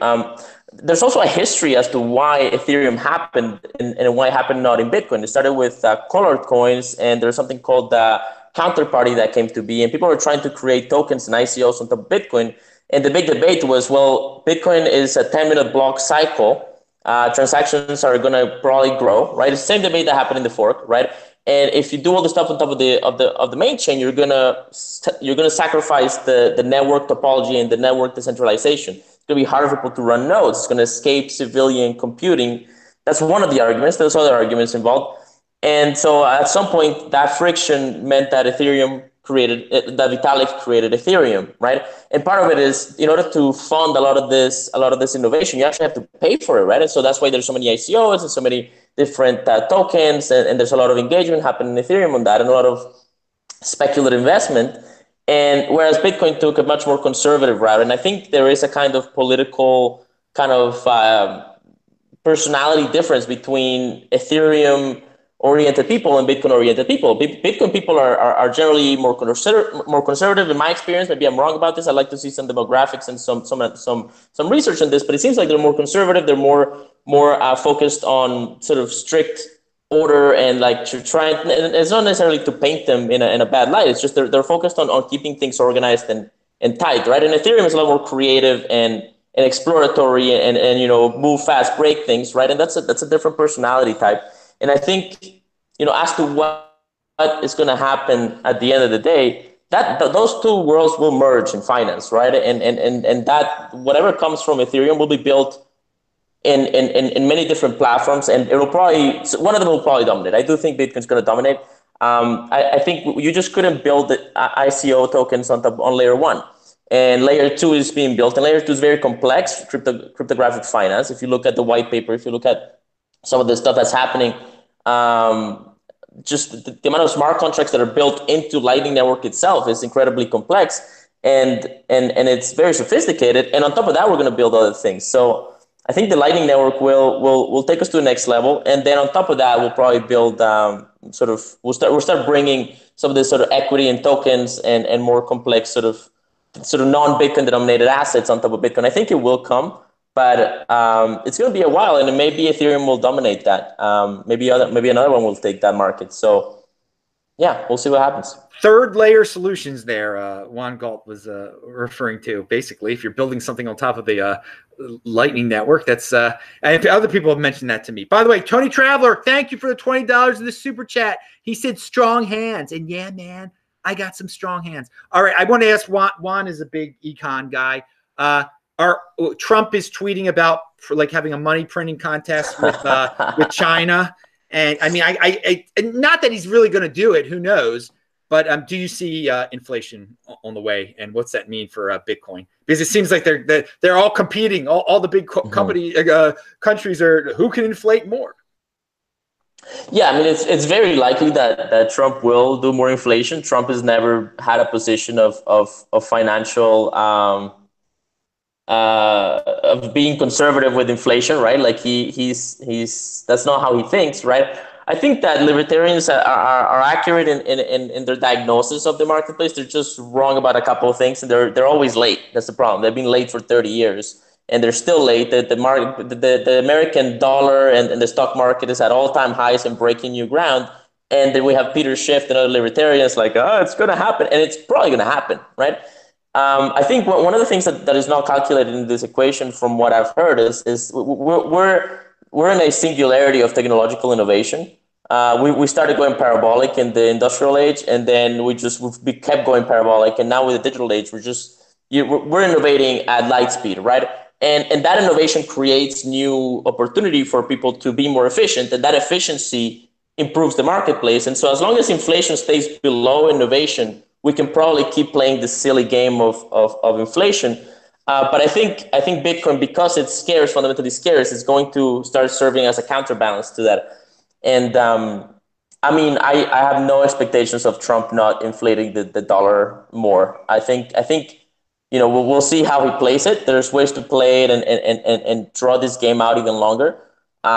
there's also a history as to why Ethereum happened and why it happened not in Bitcoin. It started with colored coins, and there's something called the Counterparty that came to be, and people were trying to create tokens and ICOs on top of Bitcoin. And the big debate was, well, Bitcoin is a 10-minute block cycle. Transactions are going to probably grow, right? It's the same debate that happened in the fork, right? And if you do all the stuff on top of the main chain, you're gonna sacrifice the network topology and the network decentralization. It's gonna be harder for people to run nodes. It's gonna escape civilian computing. That's one of the arguments. There's other arguments involved. And so at some point, that friction meant that Vitalik created Ethereum, right? And part of it is, in order to fund a lot of this innovation, you actually have to pay for it, right? And so that's why there's so many ICOs and so many different tokens, and there's a lot of engagement happening in Ethereum on that, and a lot of speculative investment. And whereas Bitcoin took a much more conservative route, and I think there is a kind of political kind of personality difference between Ethereum-oriented people and Bitcoin-oriented people. Bitcoin people are generally more conservative, in my experience. Maybe I'm wrong about this. I'd like to see some demographics and some research on this, but it seems like they're more conservative. They're more focused on sort of strict order, and like to try, and it's not necessarily to paint them in a bad light. It's just they're focused on keeping things organized and tight, right? And Ethereum is a lot more creative and exploratory and move fast, break things, right? And that's a different personality type. And I think, as to what is going to happen at the end of the day, that those two worlds will merge in finance, right? And that whatever comes from Ethereum will be built in many different platforms, and one of them will probably dominate. I do think Bitcoin's going to dominate. I think you just couldn't build the ICO tokens on layer one, and layer two is being built, and layer two is very complex cryptographic finance. If you look at the white paper, if you look at some of the stuff that's happening, just the amount of smart contracts that are built into Lightning Network itself is incredibly complex, and it's very sophisticated. And on top of that, we're going to build other things. So I think the Lightning Network will take us to the next level, and then on top of that, we'll probably build we'll start bringing some of this sort of equity and tokens and more complex sort of non-Bitcoin denominated assets on top of Bitcoin. I think it will come, but it's going to be a while, and maybe Ethereum will dominate that. Maybe another one will take that market. So yeah, we'll see what happens. Third layer solutions there, Juan Galt was referring to. Basically, if you're building something on top of the Lightning Network, that's and other people have mentioned that to me. By the way, Tony Traveler, thank you for the $20 in the super chat. He said strong hands, and yeah, man, I got some strong hands. All right, I want to ask Juan is a big econ guy. Trump is tweeting about having a money printing contest with China, and I mean, I not that he's really going to do it. Who knows? But do you see inflation on the way, and what's that mean for Bitcoin? Because it seems like they're all competing. All the big countries are who can inflate more. Yeah, I mean it's very likely that Trump will do more inflation. Trump has never had a position of financial of being conservative with inflation, right? Like he's that's not how he thinks, right? I think that libertarians are accurate in their diagnosis of the marketplace. They're just wrong about a couple of things, and they're always late. That's the problem. They've been late for 30 years, and they're still late. The American dollar and the stock market is at all-time highs and breaking new ground. And then we have Peter Schiff and other libertarians like, oh, it's going to happen, and it's probably going to happen, right? I think one of the things that is not calculated in this equation, from what I've heard, is we're in a singularity of technological innovation. We started going parabolic in the industrial age, and then we kept going parabolic, and now with the digital age, we're innovating at light speed, right? And that innovation creates new opportunity for people to be more efficient, and that efficiency improves the marketplace. And so as long as inflation stays below innovation, we can probably keep playing this silly game of inflation. But I think Bitcoin, because it's scarce, fundamentally scarce, is going to start serving as a counterbalance to that. And I mean, I have no expectations of Trump not inflating the dollar more. I think we'll see how he plays it. There's ways to play it and draw this game out even longer. Yeah,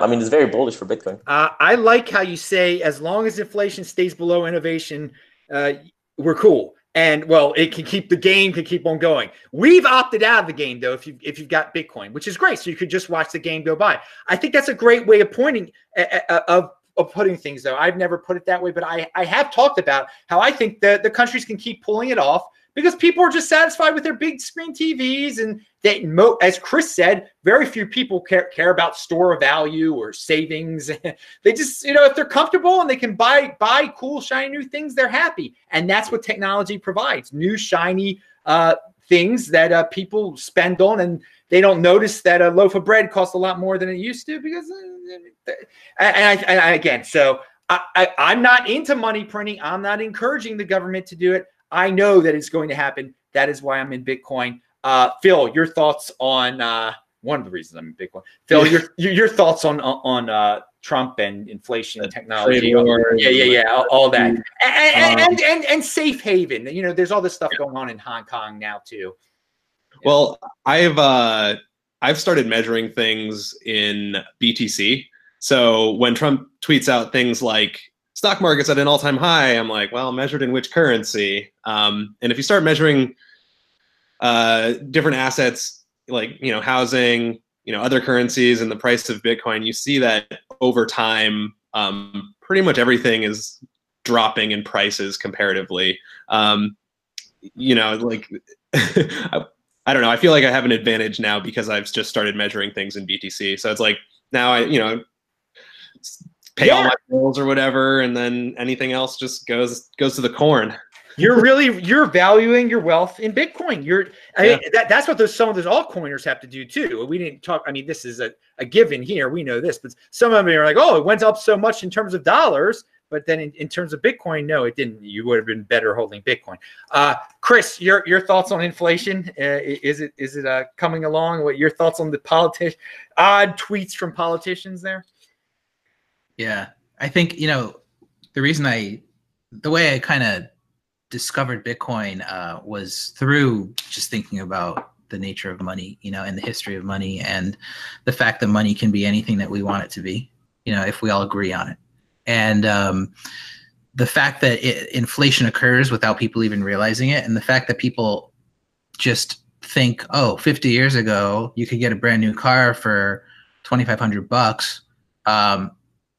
I mean, it's very bullish for Bitcoin. I like how you say, as long as inflation stays below innovation, we're cool. And well, it can keep, the game can keep on going. We've opted out of the game though, if you've got Bitcoin, which is great. So you could just watch the game go by. I think that's a great way of putting things though. I've never put it that way, but I have talked about how I think that the countries can keep pulling it off because people are just satisfied with their big screen TVs, and that, as Chris said, very few people care about store of value or savings. They just, if they're comfortable and they can buy cool, shiny new things, they're happy. And that's what technology provides, new, shiny things that people spend on, and they don't notice that a loaf of bread costs a lot more than it used to because, I'm not into money printing. I'm not encouraging the government to do it. I know that it's going to happen. That is why I'm in Bitcoin. Phil, your thoughts on one of the reasons I'm in Bitcoin. Phil, your thoughts on Trump and inflation and technology. All that. And safe haven. There's all this stuff going on in Hong Kong now too. Well, I've started measuring things in BTC. So when Trump tweets out things like, stock market's at an all-time high, I'm like, well, measured in which currency? And if you start measuring different assets, like, housing, other currencies and the price of Bitcoin, you see that over time, pretty much everything is dropping in prices comparatively. I don't know. I feel like I have an advantage now because I've just started measuring things in BTC. So it's like, now I pay all my bills or whatever, and then anything else just goes to the corn. You're valuing your wealth in Bitcoin. That's what some of those altcoiners have to do too. We didn't talk. I mean, this is a given here. We know this, but some of them are like, oh, it went up so much in terms of dollars, but then in terms of Bitcoin, no, it didn't. You would have been better holding Bitcoin. Chris, your thoughts on inflation? Is it coming along? What your thoughts on the odd tweets from politicians there? Yeah, I think, the way I kind of discovered Bitcoin was through just thinking about the nature of money, and the history of money, and the fact that money can be anything that we want it to be, if we all agree on it. And the fact that inflation occurs without people even realizing it, and the fact that people just think, oh, 50 years ago, you could get a brand new car for $2,500.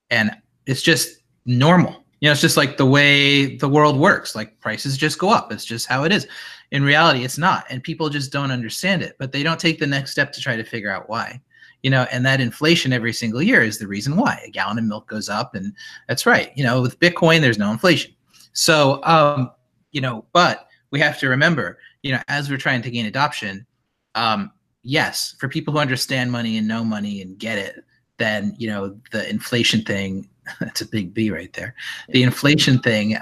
And it's just normal. It's just like the way the world works. Like, prices just go up. It's just how it is. In reality, it's not. And people just don't understand it, but they don't take the next step to try to figure out why. And that inflation every single year is the reason why. A gallon of milk goes up, and that's right. With Bitcoin, there's no inflation. So, but we have to remember, as we're trying to gain adoption, yes, for people who understand money and know money and get it, then, the inflation thing, that's a big B right there. The inflation thing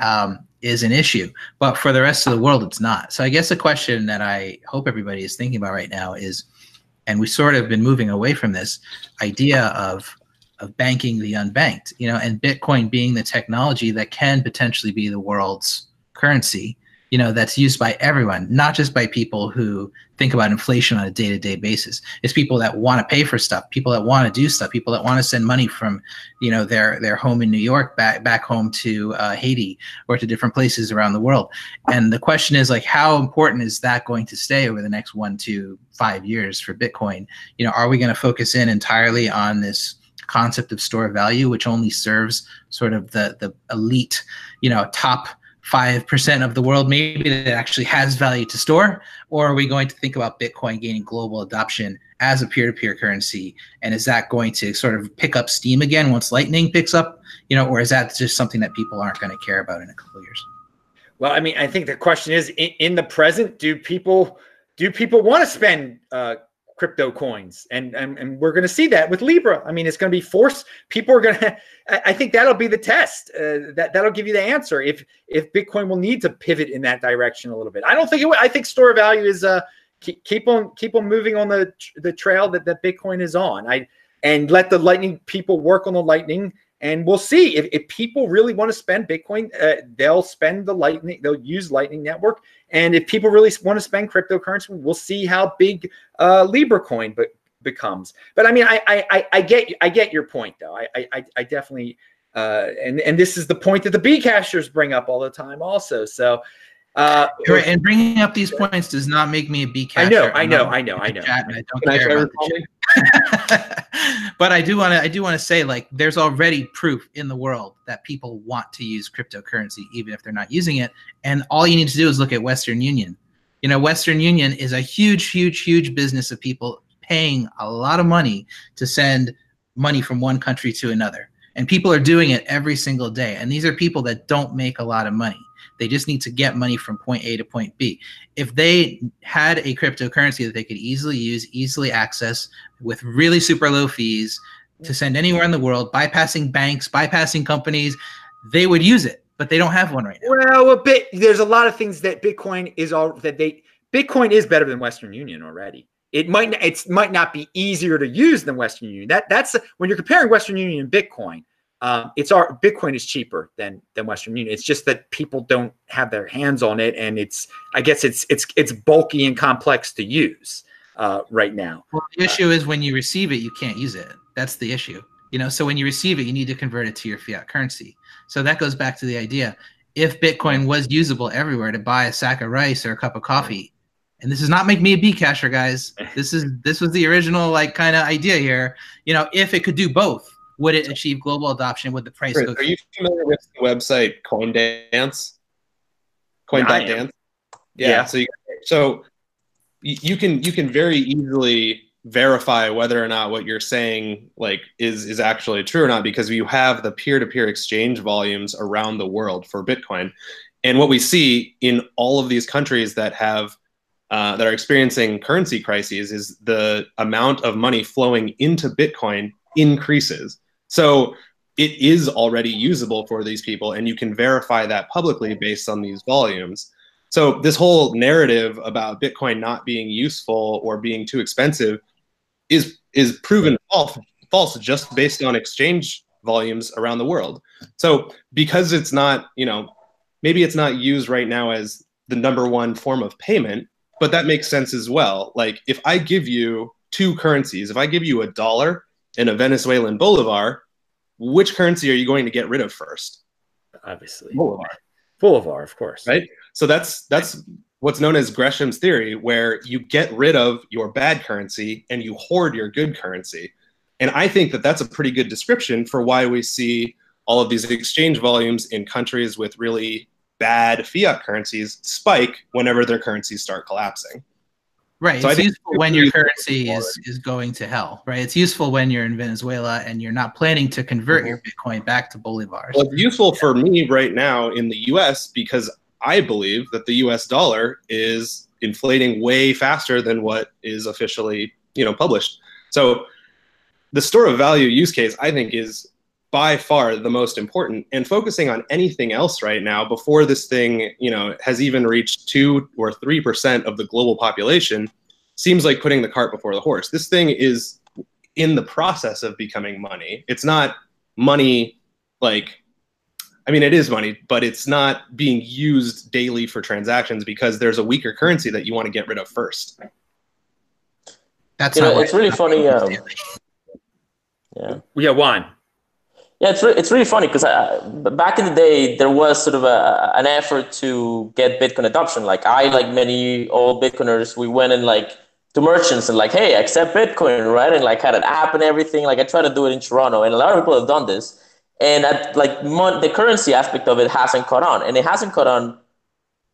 is an issue, but for the rest of the world, it's not. So I guess the question that I hope everybody is thinking about right now is, and we sort of been moving away from this idea of banking the unbanked, and Bitcoin being the technology that can potentially be the world's currency, that's used by everyone, not just by people who think about inflation on a day-to-day basis. It's people that want to pay for stuff, people that want to do stuff, people that want to send money from, their home in New York back home to Haiti or to different places around the world. And the question is, like, how important is that going to stay over the next 1 to 5 years for Bitcoin? Are we going to focus in entirely on this concept of store of value, which only serves sort of the elite, top 5% of the world maybe that actually has value to store? Or are we going to think about Bitcoin gaining global adoption as a peer-to-peer currency? And is that going to sort of pick up steam again once Lightning picks up, or is that just something that people aren't going to care about in a couple of years? Well, I mean, I think the question is, in the present, do people want to spend crypto coins? And we're going to see that with Libra. I mean, it's going to be forced. People are going to, I think that'll be the test. That'll give you the answer. If Bitcoin will need to pivot in that direction a little bit. I don't think it will. I think store of value is keep on moving on the trail that Bitcoin is on. And let the Lightning people work on the Lightning, and we'll see if people really want to spend Bitcoin, they'll spend the Lightning. They'll use Lightning Network. And if people really want to spend cryptocurrency, we'll see how big Libra coin becomes. But I mean, I get your point though. I definitely, and this is the point that the B cashers bring up all the time also. So And bringing up these points does not make me a B-catcher. I know. I don't care about the chat. But I do want to say, like, there's already proof in the world that people want to use cryptocurrency, even if they're not using it. And all you need to do is look at Western Union. You know, Western Union is a huge, huge, huge business of people paying a lot of money to send money from one country to another. And people are doing it every single day. And these are people that don't make a lot of money. They just need to get money from point A to point B. If they had a cryptocurrency that they could easily use, easily access with really super low fees to send anywhere in the world, bypassing banks, bypassing companies, they would use it. But they don't have one right now. Well, there's a lot of things that Bitcoin is Bitcoin is better than Western Union already. It might not be easier to use than Western Union. That's when you're comparing Western Union and Bitcoin. Bitcoin is cheaper than Western Union. It's just that people don't have their hands on it, and I guess it's bulky and complex to use right now. Well, the issue is when you receive it, you can't use it. That's the issue. You know, so when you receive it, you need to convert it to your fiat currency. So that goes back to the idea: if Bitcoin was usable everywhere to buy a sack of rice or a cup of coffee, and this does not make me a B-catcher, guys. This was the original like kind of idea here. You know, if it could do both. Would it achieve global adoption? Would the price go? Are you familiar with the website Coin.dance? Coin.dance? Yeah. So you can very easily verify whether or not what you're saying like is actually true or not, because you have the peer-to-peer exchange volumes around the world for Bitcoin. And what we see in all of these countries that have that are experiencing currency crises is the amount of money flowing into Bitcoin increases. So it is already usable for these people, and you can verify that publicly based on these volumes. So this whole narrative about Bitcoin not being useful or being too expensive is proven false just based on exchange volumes around the world. So because it's not, you know, maybe it's not used right now as the #1 form of payment, but that makes sense as well. Like if I give you two currencies, if I give you $1 and a Venezuelan bolivar, which currency are you going to get rid of first? Obviously. Bolivar, of course. Right? So that's what's known as Gresham's theory, where you get rid of your bad currency and you hoard your good currency. And I think that that's a pretty good description for why we see all of these exchange volumes in countries with really bad fiat currencies spike whenever their currencies start collapsing. Right. So it's useful when your currency is going to hell, right? It's useful when you're in Venezuela and you're not planning to convert your Bitcoin back to bolivars. Well, it's useful for me right now in the U.S. because I believe that the U.S. dollar is inflating way faster than what is officially, you know, published. So the store of value use case, I think, is by far the most important, and focusing on anything else right now before this thing, you know, has even reached 2 or 3% of the global population seems like putting the cart before the horse. This thing is in the process of becoming money. It's not money, like, I mean, it is money, but it's not being used daily for transactions because there's a weaker currency that you want to get rid of first. That's how it's really funny. Juan. Yeah, it's really funny because back in the day there was sort of an effort to get Bitcoin adoption. Like I, like many old Bitcoiners, we went and like to merchants and like, hey, accept Bitcoin, right? And like had an app and everything. Like I tried to do it in Toronto, and a lot of people have done this. And the currency aspect of it hasn't caught on, and it hasn't caught on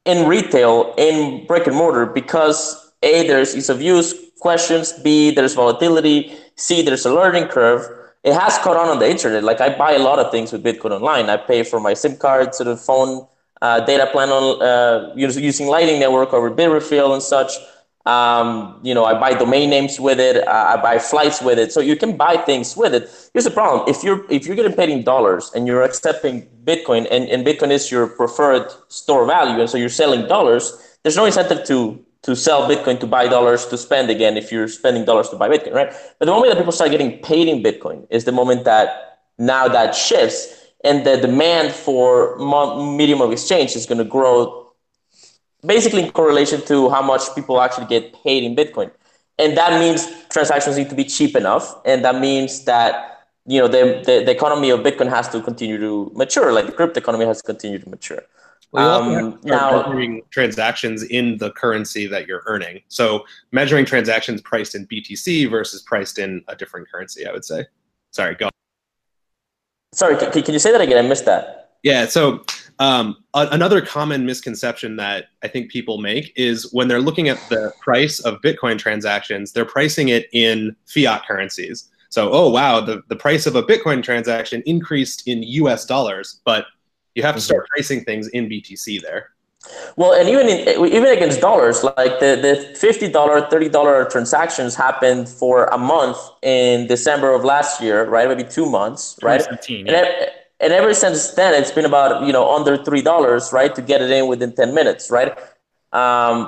in retail, in brick and mortar, because A, there's ease of use questions, B, there's volatility, C, there's a learning curve. It has caught on the internet. Like I buy a lot of things with Bitcoin online. I pay for my SIM card, sort of phone data plan on using Lightning Network over Bitrefill and such. I buy domain names with it. I buy flights with it. So you can buy things with it. Here's the problem: if you're getting paid in dollars and you're accepting Bitcoin, and Bitcoin is your preferred store value, and so you're selling dollars, there's no incentive to sell Bitcoin, to buy dollars, to spend again, if you're spending dollars to buy Bitcoin, right? But the moment that people start getting paid in Bitcoin is the moment that now that shifts, and the demand for medium of exchange is going to grow basically in correlation to how much people actually get paid in Bitcoin. And that means transactions need to be cheap enough. And that means that, you know, the economy of Bitcoin has to continue to mature, like the crypto economy has to continue to mature. Well, you also have to start measuring transactions in the currency that you're earning. So measuring transactions priced in BTC versus priced in a different currency, I would say. Sorry, go. Sorry, can you say that again? I missed that. Yeah, so another common misconception that I think people make is when they're looking at the price of Bitcoin transactions, they're pricing it in fiat currencies. So, oh, wow, the price of a Bitcoin transaction increased in US dollars, but you have to start pricing things in BTC there. Well, and even against dollars, like the $50, $30 transactions happened for a month in December of last year, right? Maybe 2 months, right? 2017, yeah. And ever since then, it's been about, you know, under $3, right, to get it in within 10 minutes, right?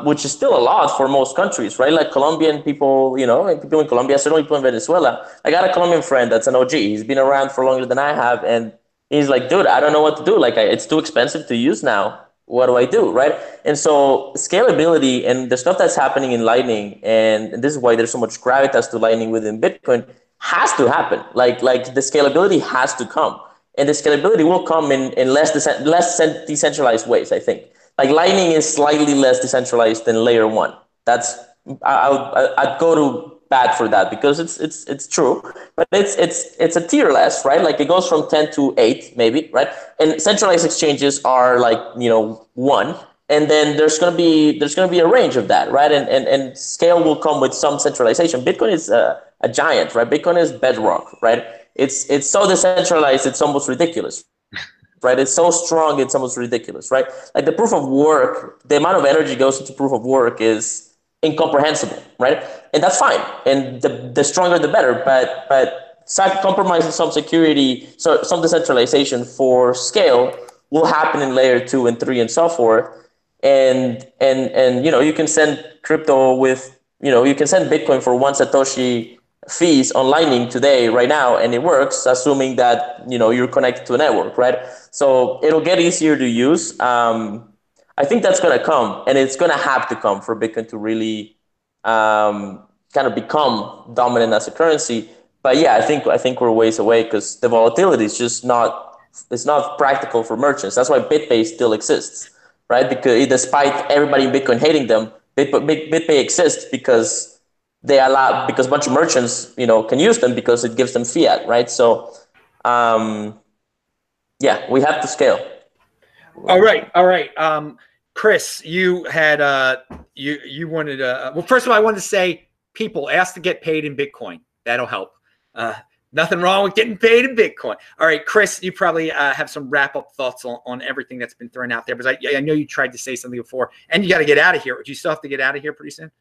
Which is still a lot for most countries, right? Like Colombian people, you know, people in Colombia, certainly people in Venezuela. I got a Colombian friend that's an OG. He's been around for longer than I have, and he's like, dude, I don't know what to do. Like, it's too expensive to use now. What do I do, right? And so scalability and the stuff that's happening in Lightning, and this is why there's so much gravitas to Lightning within Bitcoin, has to happen. Like the scalability has to come. And the scalability will come in less decentralized ways, I think. Like Lightning is slightly less decentralized than Layer 1. That's I'd go to bad for that because it's true, but it's a tier less, right? Like it goes from 10 to 8 maybe, right? And centralized exchanges are like, you know, 1, and then there's going to be a range of that, right? And scale will come with some centralization. Bitcoin is a giant, right? Bitcoin is bedrock, right? It's so decentralized it's almost ridiculous. Right, it's so strong it's almost ridiculous, right? Like the proof of work, the amount of energy goes into proof of work is incomprehensible, right? And that's fine. And the stronger the better, but compromising some security, so some decentralization for scale will happen in layer 2 and 3 and so forth. And you know, you can send crypto with, you know, you can send Bitcoin for 1 Satoshi fees on Lightning today, right now, and it works, assuming that, you know, you're connected to a network, right? So it'll get easier to use. I think that's going to come, and it's going to have to come for Bitcoin to really kind of become dominant as a currency. But yeah, I think we're ways away because the volatility is just not practical for merchants. That's why BitPay still exists, right? Because despite everybody in Bitcoin hating them, BitPay exists because a bunch of merchants, you know, can use them because it gives them fiat, right? So yeah, we have to scale. All right. Chris, you had you wanted well, first of all, I wanted to say people ask to get paid in Bitcoin. That'll help. Nothing wrong with getting paid in Bitcoin. All right, Chris, you probably have some wrap up thoughts on everything that's been thrown out there, because I know you tried to say something before, and you got to get out of here. Do you still have to get out of here pretty soon?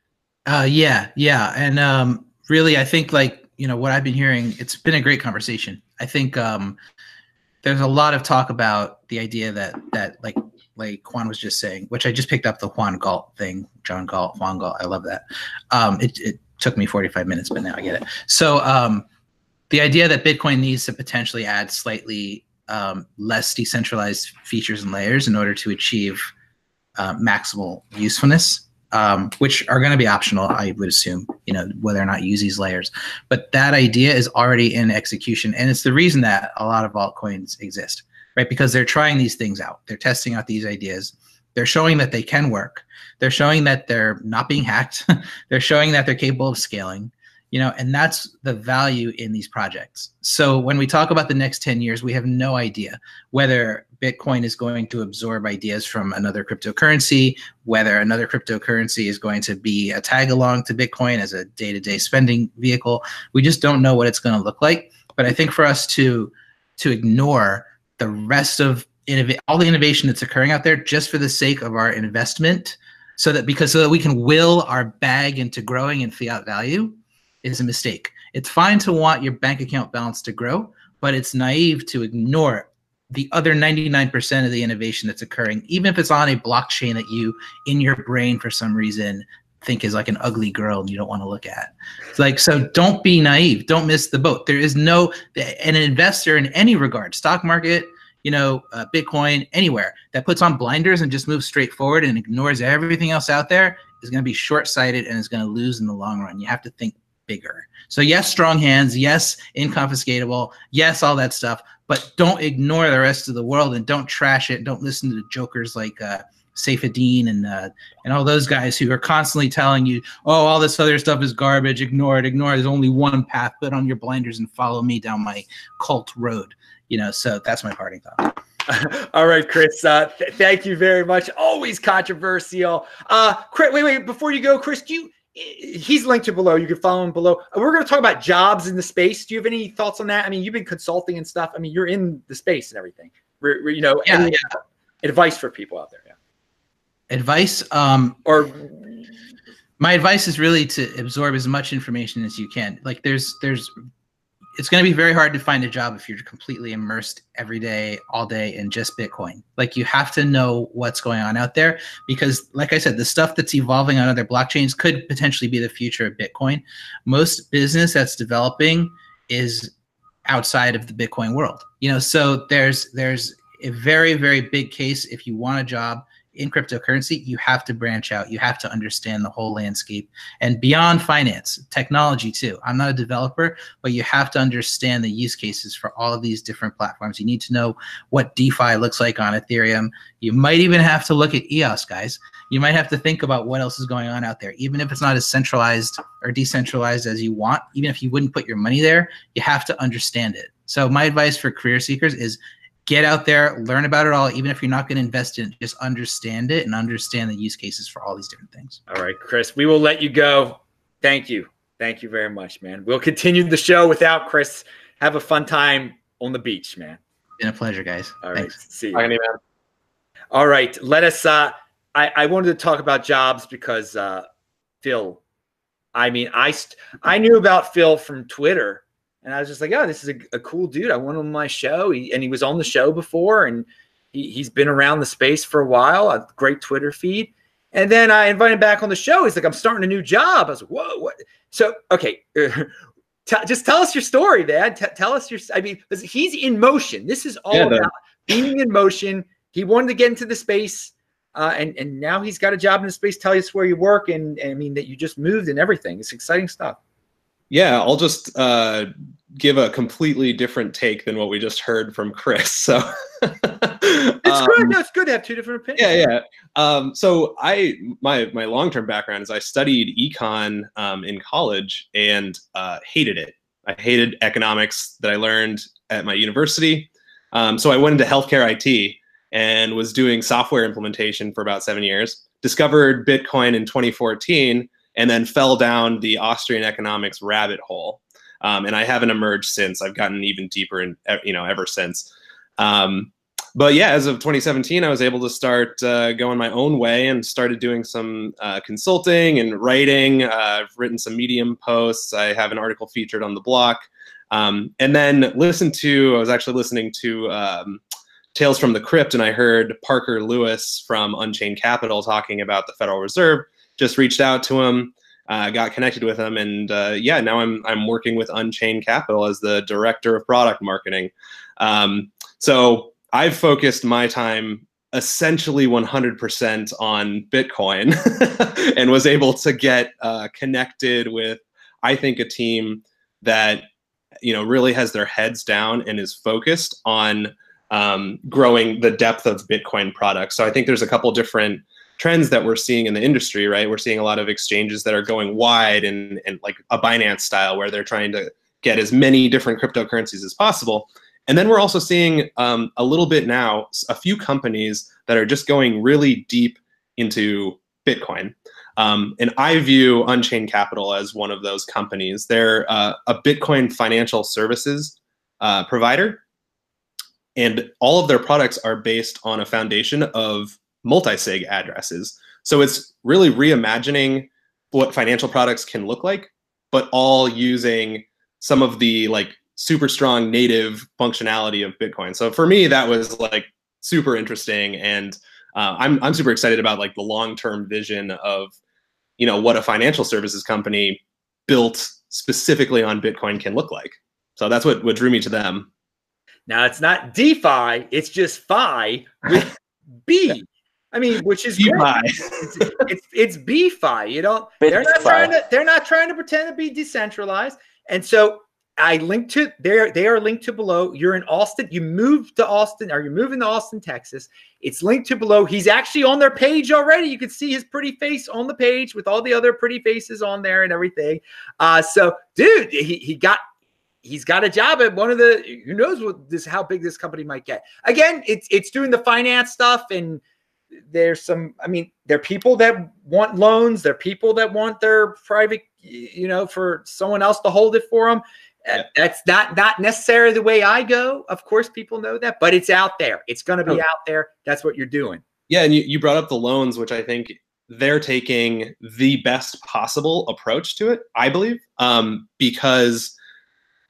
Yeah. And really, I think, like, you know, what I've been hearing, it's been a great conversation. I think there's a lot of talk about the idea that like Juan was just saying, which I just picked up the Juan Galt thing, Juan Galt. I love that. It took me 45 minutes, but now I get it. So the idea that Bitcoin needs to potentially add slightly less decentralized features and layers in order to achieve maximal usefulness, which are going to be optional, I would assume, you know, whether or not you use these layers. But that idea is already in execution, and it's the reason that a lot of altcoins exist, right? Because they're trying these things out. They're testing out these ideas. They're showing that they can work. They're showing that they're not being hacked. They're showing that they're capable of scaling, you know, and that's the value in these projects. So when we talk about the next 10 years, we have no idea whether Bitcoin is going to absorb ideas from another cryptocurrency, whether another cryptocurrency is going to be a tag along to Bitcoin as a day-to-day spending vehicle. We just don't know what it's going to look like. But I think for us to ignore the rest of all the innovation that's occurring out there just for the sake of our investment, so that we can will our bag into growing in fiat value, is a mistake. It's fine to want your bank account balance to grow, but it's naive to ignore the other 99% of the innovation that's occurring, even if it's on a blockchain that you, in your brain for some reason, think is like an ugly girl and you don't want to look at. It's like, so don't be naive. Don't miss the boat. There is an investor in any regard, stock market, you know, Bitcoin, anywhere, that puts on blinders and just moves straight forward and ignores everything else out there is going to be short-sighted and is going to lose in the long run. You have to think bigger. So yes, strong hands, yes, inconfiscatable, yes, all that stuff, but don't ignore the rest of the world and don't trash it. Don't listen to the jokers like Saifedean and all those guys who are constantly telling you, oh, all this other stuff is garbage, ignore it, ignore it. There's only one path, put on your blinders and follow me down my cult road. You know, so that's my parting thought. All right, Chris, thank you very much. Always controversial. Chris, wait, before you go, Chris, he's linked to below. You can follow him below. We're going to talk about jobs in the space. Do you have any thoughts on that? I mean, you've been consulting and stuff. I mean, you're in the space and everything. You know, yeah, advice for people out there. Yeah. Advice? Or my advice is really to absorb as much information as you can. Like there's it's going to be very hard to find a job if you're completely immersed every day, all day in just Bitcoin. Like you have to know what's going on out there because, like I said, the stuff that's evolving on other blockchains could potentially be the future of Bitcoin. Most business that's developing is outside of the Bitcoin world. You know, so there's a very, very big case if you want a job in cryptocurrency, you have to branch out. You have to understand the whole landscape and beyond finance, technology too. I'm not a developer, but you have to understand the use cases for all of these different platforms. You need to know what DeFi looks like on Ethereum. You might even have to look at EOS, guys. You might have to think about what else is going on out there. Even if it's not as centralized or decentralized as you want, even if you wouldn't put your money there, you have to understand it. So my advice for career seekers is get out there, learn about it all. Even if you're not going to invest in it, just understand it and understand the use cases for all these different things. All right, Chris, we will let you go. Thank you. Thank you very much, man. We'll continue the show without Chris. Have a fun time on the beach, man. Been a pleasure, guys. All right. Thanks. See you. All right. Let us, I wanted to talk about jobs because Phil, I mean, I knew about Phil from Twitter. And I was just like, oh, this is a cool dude. I want him on my show. He was on the show before, and he's been around the space for a while, a great Twitter feed. And then I invited him back on the show. He's like, I'm starting a new job. I was like, whoa, what? So, okay, just tell us your story, man. Tell us your – I mean, he's in motion. This is all about being in motion. He wanted to get into the space, and now he's got a job in the space. Tell us where you work and I mean, that you just moved and everything. It's exciting stuff. Yeah, I'll just give a completely different take than what we just heard from Chris. So it's good. No, it's good to have two different opinions. Yeah. So my long-term background is I studied econ in college and hated it. I hated economics that I learned at my university. So I went into healthcare IT and was doing software implementation for about 7 years. Discovered Bitcoin in 2014. And then fell down the Austrian economics rabbit hole, and I haven't emerged since. I've gotten even deeper, in ever since. But yeah, as of 2017, I was able to start going my own way and started doing some consulting and writing. I've written some Medium posts. I have an article featured on The Block, and then I was actually listening to Tales from the Crypt, and I heard Parker Lewis from Unchained Capital talking about the Federal Reserve. Just reached out to him, got connected with him, and yeah, now I'm working with Unchained Capital as the director of product marketing. So I've focused my time essentially 100% on Bitcoin and was able to get connected with, I think, a team that really has their heads down and is focused on growing the depth of Bitcoin products. So I think there's a couple different trends that we're seeing in the industry, right? We're seeing a lot of exchanges that are going wide and like a Binance style where they're trying to get as many different cryptocurrencies as possible. And then we're also seeing a little bit now, a few companies that are just going really deep into Bitcoin. And I view Unchained Capital as one of those companies. They're a Bitcoin financial services provider. And all of their products are based on a foundation of multi-sig addresses. So it's really reimagining what financial products can look like, but all using some of the like super strong native functionality of Bitcoin. So for me, that was like super interesting. And I'm super excited about like the long-term vision of, what a financial services company built specifically on Bitcoin can look like. So that's what drew me to them. Now it's not DeFi, it's just Fi with B. I mean, which is good. It's BeFi, you know. They're not trying to pretend to be decentralized. And so I linked to they are linked to below. You're in Austin. You moved to Austin, or you're moving to Austin, Texas. It's linked to below. He's actually on their page already. You can see his pretty face on the page with all the other pretty faces on there and everything. So dude, he's got a job at one of the, who knows what this, how big this company might get. Again, it's doing the finance stuff, and there's some, I mean, there are people that want loans. There are people that want their private, you know, for someone else to hold it for them. Yeah. That's not necessarily the way I go. Of course, people know that, but it's out there. It's going to be out there. That's what you're doing. Yeah. And you brought up the loans, which I think they're taking the best possible approach to it, I believe, because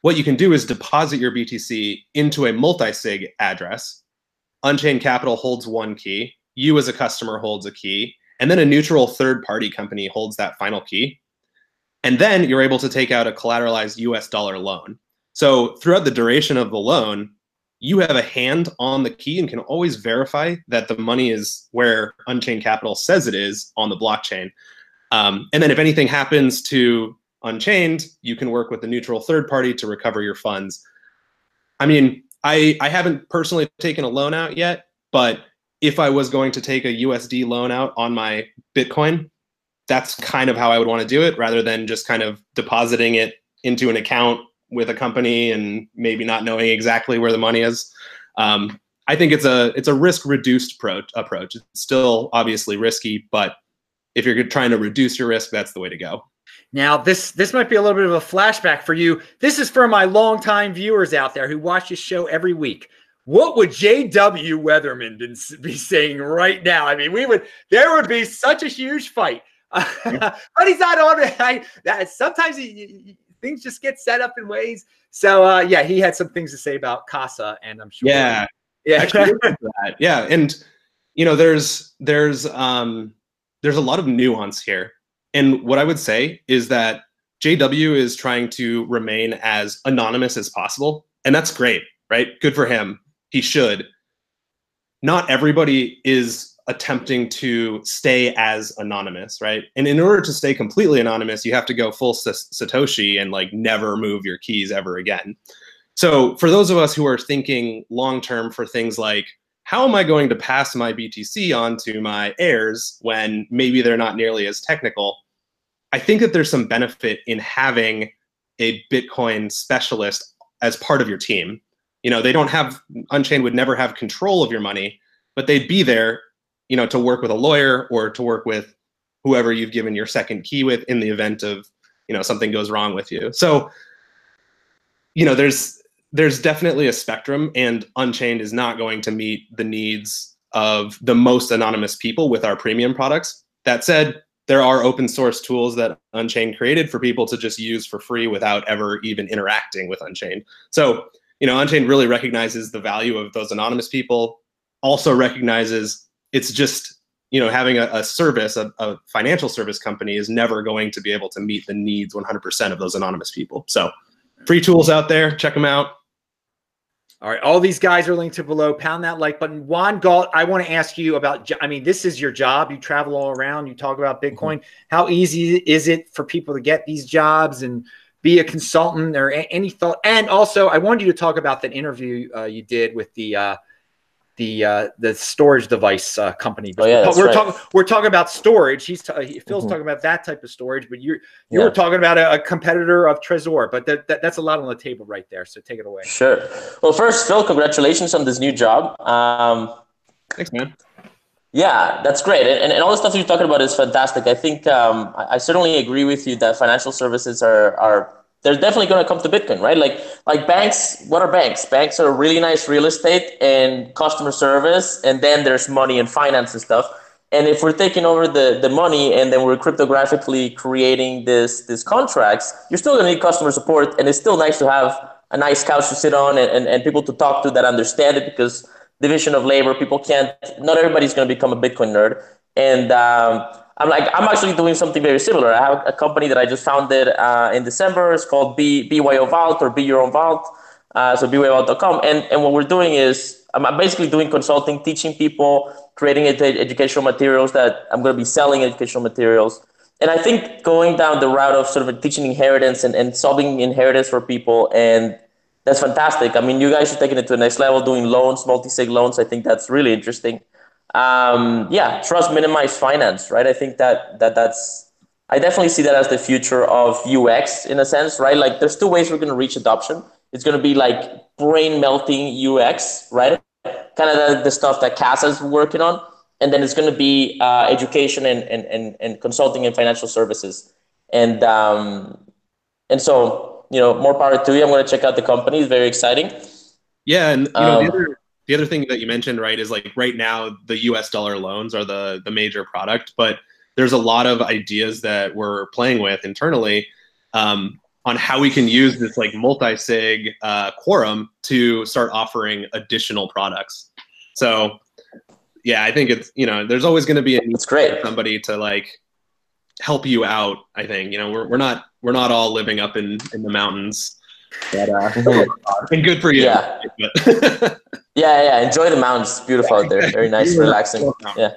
what you can do is deposit your BTC into a multi-sig address. Unchained Capital holds one key. You as a customer holds a key, and then a neutral third-party company holds that final key. And then you're able to take out a collateralized US dollar loan. So throughout the duration of the loan, you have a hand on the key and can always verify that the money is where Unchained Capital says it is on the blockchain. And then if anything happens to Unchained, you can work with the neutral third party to recover your funds. I mean, I haven't personally taken a loan out yet, but if I was going to take a USD loan out on my Bitcoin, that's kind of how I would want to do it, rather than just kind of depositing it into an account with a company and maybe not knowing exactly where the money is. I think it's a risk-reduced approach. It's still obviously risky, but if you're trying to reduce your risk, that's the way to go. Now, this might be a little bit of a flashback for you. This is for my longtime viewers out there who watch this show every week. What would J.W. Weatherman be saying right now? I mean, there would be such a huge fight. But he's not on it. Sometimes things just get set up in ways. So, yeah, he had some things to say about Casa, and I'm sure. Yeah. Yeah. Actually, yeah. And, you know, there's a lot of nuance here. And what I would say is that J.W. is trying to remain as anonymous as possible. And that's great, right? Good for him. He should. Not everybody is attempting to stay as anonymous, right? And in order to stay completely anonymous, you have to go full Satoshi and like never move your keys ever again. So for those of us who are thinking long-term for things like, how am I going to pass my BTC on to my heirs when maybe they're not nearly as technical? I think that there's some benefit in having a Bitcoin specialist as part of your team. You know, Unchained would never have control of your money, but they'd be there, you know, to work with a lawyer or to work with whoever you've given your second key with in the event of, you know, something goes wrong with you. So, you know, there's definitely a spectrum, and Unchained is not going to meet the needs of the most anonymous people with our premium products. That said, there are open source tools that Unchained created for people to just use for free without ever even interacting with Unchained. So, you know, Unchained really recognizes the value of those anonymous people, also recognizes it's just, you know, having a service, a financial service company is never going to be able to meet the needs 100% of those anonymous people. So free tools out there, check them out. All right, all these guys are linked to below. Pound that like button. Juan Galt, I want to ask you about, I mean, this is your job. You travel all around, you talk about Bitcoin. How easy is it for people to get these jobs and be a consultant, or any thought? And also, I wanted you to talk about that interview you did with the storage device company. Oh, yeah, we're talking about storage. Phil's talking about that type of storage, but you were talking about a competitor of Trezor. But that's a lot on the table right there. So take it away. Sure. Well, first, Phil, congratulations on this new job. Thanks, man. Yeah, that's great. And all the stuff you're talking about is fantastic. I think I certainly agree with you that financial services they're definitely going to come to Bitcoin, right? Like banks, what are banks? Banks are really nice real estate and customer service, and then there's money and finance and stuff. And if we're taking over the money and then we're cryptographically creating these contracts, you're still going to need customer support, and it's still nice to have a nice couch to sit on and people to talk to that understand it, because division of labor, not everybody's going to become a Bitcoin nerd. And I'm actually doing something very similar. I have a company that I just founded in December. It's called BYO Vault, or Be Your Own Vault. So BYO Vault.com. And what we're doing is I'm basically doing consulting, teaching people, creating educational materials that I'm going to be selling educational materials. And I think going down the route of sort of teaching inheritance and solving inheritance for people, and that's fantastic. I mean, you guys are taking it to the next level, doing loans, multi-sig loans. I think that's really interesting. Yeah, trust, minimize, finance, right? I think that's, I definitely see that as the future of UX in a sense, right? Like there's two ways we're going to reach adoption. It's going to be like brain melting UX, right? Kind of the stuff that Casa's working on. And then it's going to be education and consulting and financial services. And so, you know, more power to you. I'm going to check out the company. It's very exciting. Yeah. And you know, the other thing that you mentioned, right, is like right now the US dollar loans are the major product, but there's a lot of ideas that we're playing with internally on how we can use this like multi-sig quorum to start offering additional products. So yeah, I think it's, you know, there's always going to be a need for somebody to like help you out. I think, you know, we're not all living up in the mountains. But, and good for you. Yeah. Yeah. Enjoy the mountains. It's beautiful out there. Very nice, relaxing. Yeah.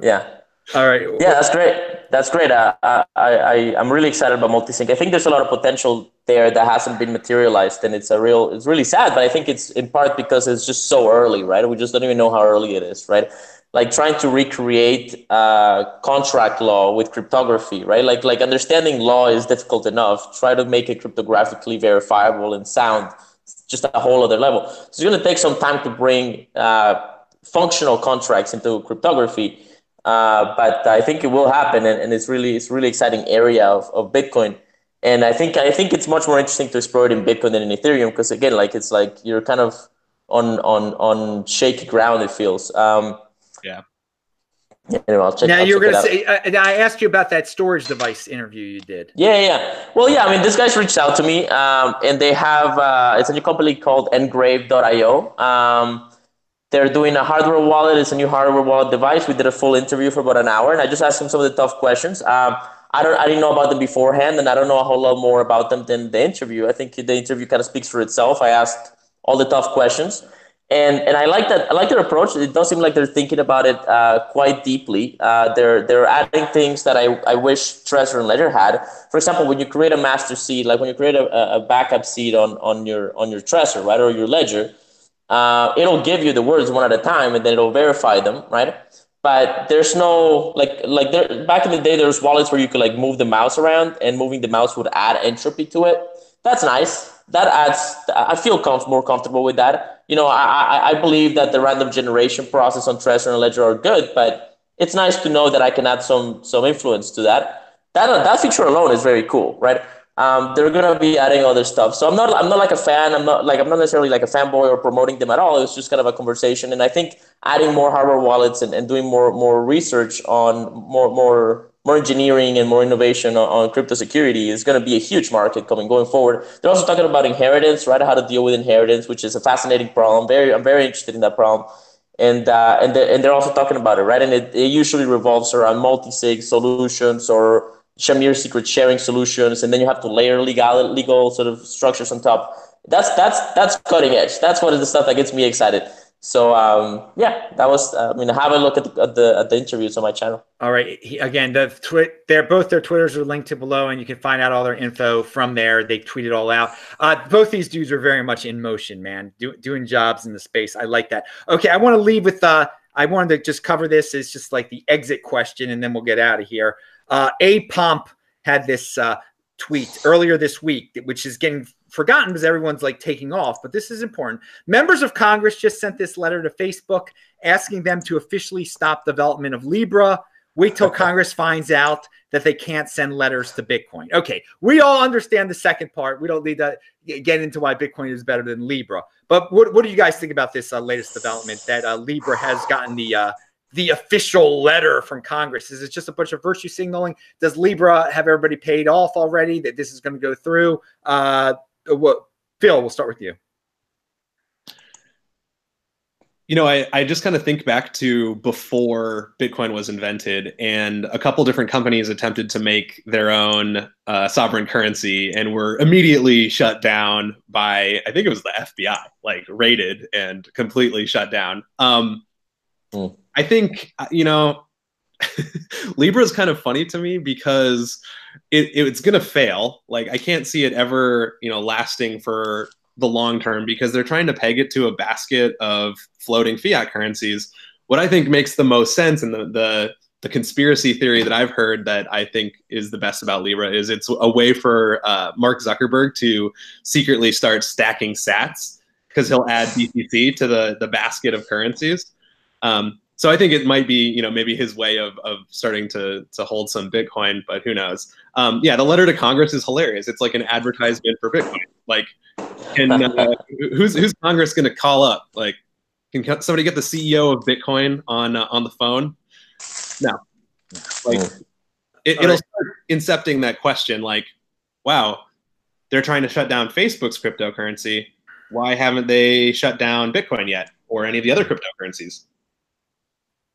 Yeah. All right. Yeah, that's great. That's great. I'm really excited about multisig. I think there's a lot of potential there that hasn't been materialized, and it's really sad. But I think it's in part because it's just so early, right? We just don't even know how early it is, right? Like trying to recreate contract law with cryptography, right? Like understanding law is difficult enough. Try to make it cryptographically verifiable and sound. It's just a whole other level. So it's going to take some time to bring functional contracts into cryptography. But I think it will happen, and it's really exciting area of Bitcoin. And I think it's much more interesting to explore it in Bitcoin than in Ethereum, because again, like it's like you're kind of on shaky ground, it feels. Yeah. Anyway, I'll check. Now you were gonna say, I asked you about that storage device interview you did. Yeah. Well, yeah. I mean, this guy's reached out to me, and they have it's a new company called Engrave.io. They're doing a hardware wallet. It's a new hardware wallet device. We did a full interview for about an hour, and I just asked him some of the tough questions. I didn't know about them beforehand, and I don't know a whole lot more about them than the interview. I think the interview kind of speaks for itself. I asked all the tough questions, and I like that. I like their approach. It does seem like they're thinking about it quite deeply. They're adding things that I wish Trezor and Ledger had. For example, when you create a master seed, like when you create a backup seed on your Trezor, right, or your Ledger. It'll give you the words one at a time, and then it'll verify them, right? But there's no like there, back in the day, there was wallets where you could like move the mouse around, and moving the mouse would add entropy to it. That's nice. That adds. I feel more comfortable with that. You know, I believe that the random generation process on Trezor and Ledger are good, but it's nice to know that I can add some influence to that. That feature alone is very cool, right? They're gonna be adding other stuff, so I'm not like a fan. I'm not necessarily like a fanboy or promoting them at all. It was just kind of a conversation, and I think adding more hardware wallets and doing more research on more engineering and more innovation on crypto security is gonna be a huge market going forward. They're also talking about inheritance, right? How to deal with inheritance, which is a fascinating problem. I'm very interested in that problem, and they're also talking about it, right? And it usually revolves around multi-sig solutions or Shamir secret sharing solutions, and then you have to layer legal sort of structures on top. That's cutting edge. That's one of the stuff that gets me excited. So yeah, that was. I mean, have a look at the interviews on my channel. All right. Again, both their Twitters are linked to below, and you can find out all their info from there. They tweet it all out. Both these dudes are very much in motion, man, doing jobs in the space. I like that. Okay, I want to leave with. I wanted to just cover this. It's just like the exit question, and then we'll get out of here. A Pomp had this tweet earlier this week, which is getting forgotten because everyone's like taking off, but this is important. Members of Congress just sent this letter to Facebook asking them to officially stop development of Libra. Wait till Congress finds out that they can't send letters to Bitcoin. Okay, we all understand the second part. We don't need to get into why Bitcoin is better than Libra. But what do you guys think about this latest development that Libra has gotten the official letter from Congress? Is it just a bunch of virtue signaling? Does Libra have everybody paid off already that this is going to go through? Phil, we'll start with you. You know, I just kind of think back to before Bitcoin was invented, and a couple different companies attempted to make their own sovereign currency and were immediately shut down by, I think it was the FBI, like raided and completely shut down. I think, you know, Libra is kind of funny to me because it's going to fail. Like, I can't see it ever, you know, lasting for the long term because they're trying to peg it to a basket of floating fiat currencies. What I think makes the most sense, and the conspiracy theory that I've heard that I think is the best about Libra, is it's a way for Mark Zuckerberg to secretly start stacking sats because he'll add BTC to the basket of currencies. So I think it might be, you know, maybe his way of starting to hold some Bitcoin, but who knows? Yeah, the letter to Congress is hilarious. It's like an advertisement for Bitcoin. Like, can who's Congress going to call up? Like, can somebody get the CEO of Bitcoin on the phone? No. Like, it'll start incepting that question. Like, wow, they're trying to shut down Facebook's cryptocurrency. Why haven't they shut down Bitcoin yet, or any of the other cryptocurrencies?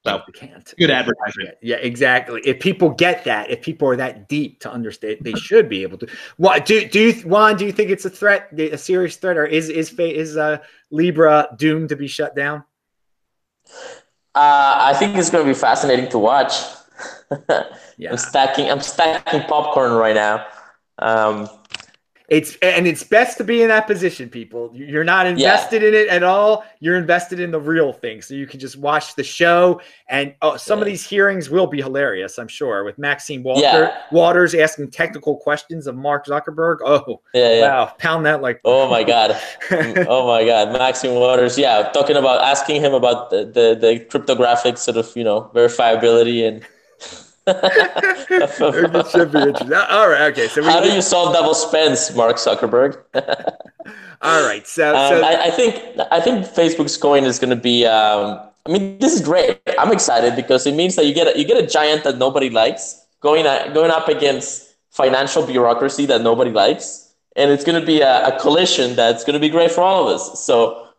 So we can't. Good advertisement. Yeah, exactly. If people get that, if people are that deep to understand, they should be able to. What do you think it's a threat, a serious threat, or is Libra doomed to be shut down? I think it's going to be fascinating to watch. Yeah. I'm stacking popcorn right now. It's best to be in that position, people. You're not invested in it at all. You're invested in the real thing. So you can just watch the show. And some of these hearings will be hilarious, I'm sure, with Maxine Waters asking technical questions of Mark Zuckerberg. Oh, yeah. Wow. Pound that like. Oh, my God. Oh, my God. Maxine Waters. Yeah. Talking about asking him about the cryptographic sort of, you know, verifiability and. It should be interesting. All right. Okay. So how do you solve double spends, Mark Zuckerberg? All right. So I think Facebook's coin is going to be. I mean, this is great. I'm excited because it means that you get a giant that nobody likes going up against financial bureaucracy that nobody likes, and it's going to be a collision that's going to be great for all of us. So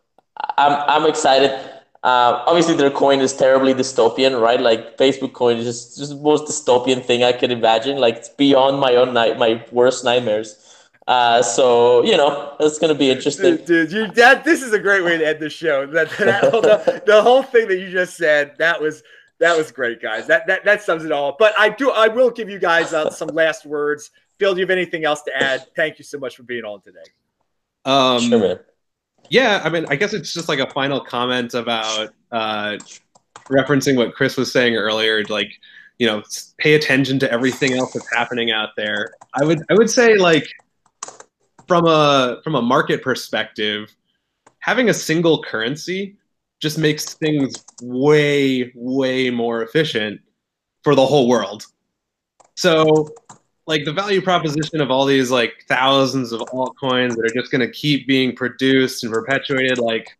I'm excited. Obviously, their coin is terribly dystopian, right? Like Facebook coin is just the most dystopian thing I can imagine. Like it's beyond my worst nightmares. So you know it's gonna be interesting. Dude, this is a great way to end the show. The whole thing that you just said, that was great, guys. That sums it all up. But I will give you guys some last words. Phil, do you have anything else to add? Thank you so much for being on today. Sure, man. Yeah, I mean, I guess it's just like a final comment about referencing what Chris was saying earlier, like, you know, pay attention to everything else that's happening out there. I would say, like, from a market perspective, having a single currency just makes things way, way more efficient for the whole world. So, like, the value proposition of all these, like, thousands of altcoins that are just going to keep being produced and perpetuated, like,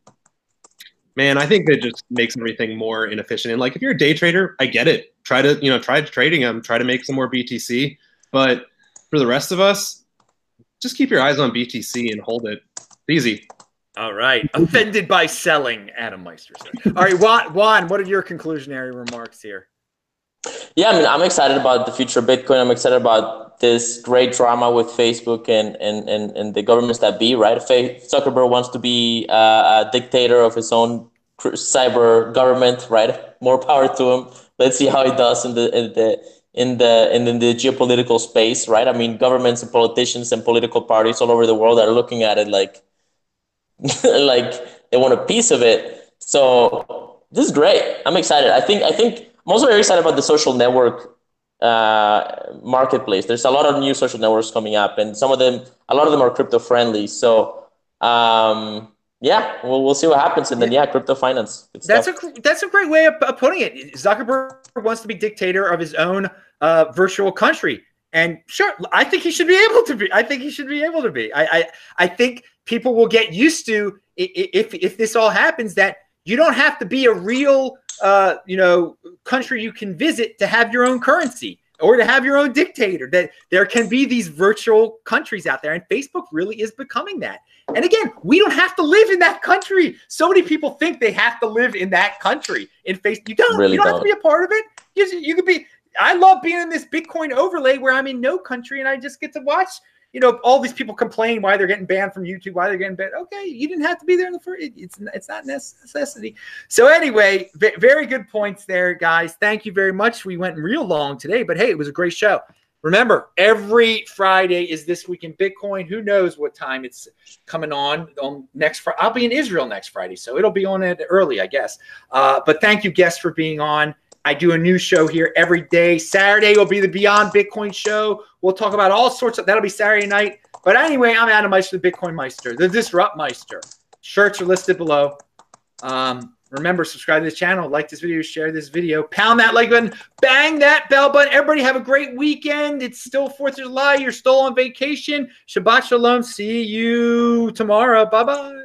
man, I think that just makes everything more inefficient. And, like, if you're a day trader, I get it. Try trading them. Try to make some more BTC. But for the rest of us, just keep your eyes on BTC and hold it. It's easy. All right. Offended by selling, Adam Meister. All right, Juan, what are your conclusionary remarks here? Yeah, I mean, I'm excited about the future of Bitcoin. I'm excited about this great drama with Facebook and the governments that be, right? Zuckerberg wants to be a dictator of his own cyber government, right? More power to him. Let's see how he does in the geopolitical space, right? I mean, governments and politicians and political parties all over the world are looking at it like like they want a piece of it. So this is great. I'm excited. I think. I'm also very excited about the social network marketplace. There's a lot of new social networks coming up, and a lot of them are crypto friendly. So yeah, we'll see what happens. And then crypto finance. That's a great way of putting it. Zuckerberg wants to be dictator of his own virtual country, and sure, I think he should be able to be. I think he should be able to be. I think people will get used to if this all happens that you don't have to be a real country you can visit to have your own currency. or to have your own dictator, that there can be these virtual countries out there. And Facebook really is becoming that. And again, we don't have to live in that country. So many people think they have to live in that country. In Facebook, you don't. Really you don't have to be a part of it. You could be. I love being in this Bitcoin overlay where I'm in no country and I just get to watch, you know, all these people complain why they're getting banned from YouTube, why they're getting banned. Okay, you didn't have to be there in the first. It's not necessity. So anyway, very good points there, guys. Thank you very much. We went real long today, but hey, it was a great show. Remember, every Friday is This Week in Bitcoin. Who knows what time it's coming on next Friday. I'll be in Israel next Friday, so it'll be on it early, I guess. But thank you, guests, for being on. I do a new show here every day. Saturday will be the Beyond Bitcoin show. We'll talk about all sorts of – that'll be Saturday night. But anyway, I'm Adam Meister, the Bitcoin Meister, the Disrupt Meister. Shirts are listed below. Remember, subscribe to the channel, like this video, share this video, pound that like button, bang that bell button. Everybody have a great weekend. It's still 4th of July. You're still on vacation. Shabbat shalom. See you tomorrow. Bye-bye.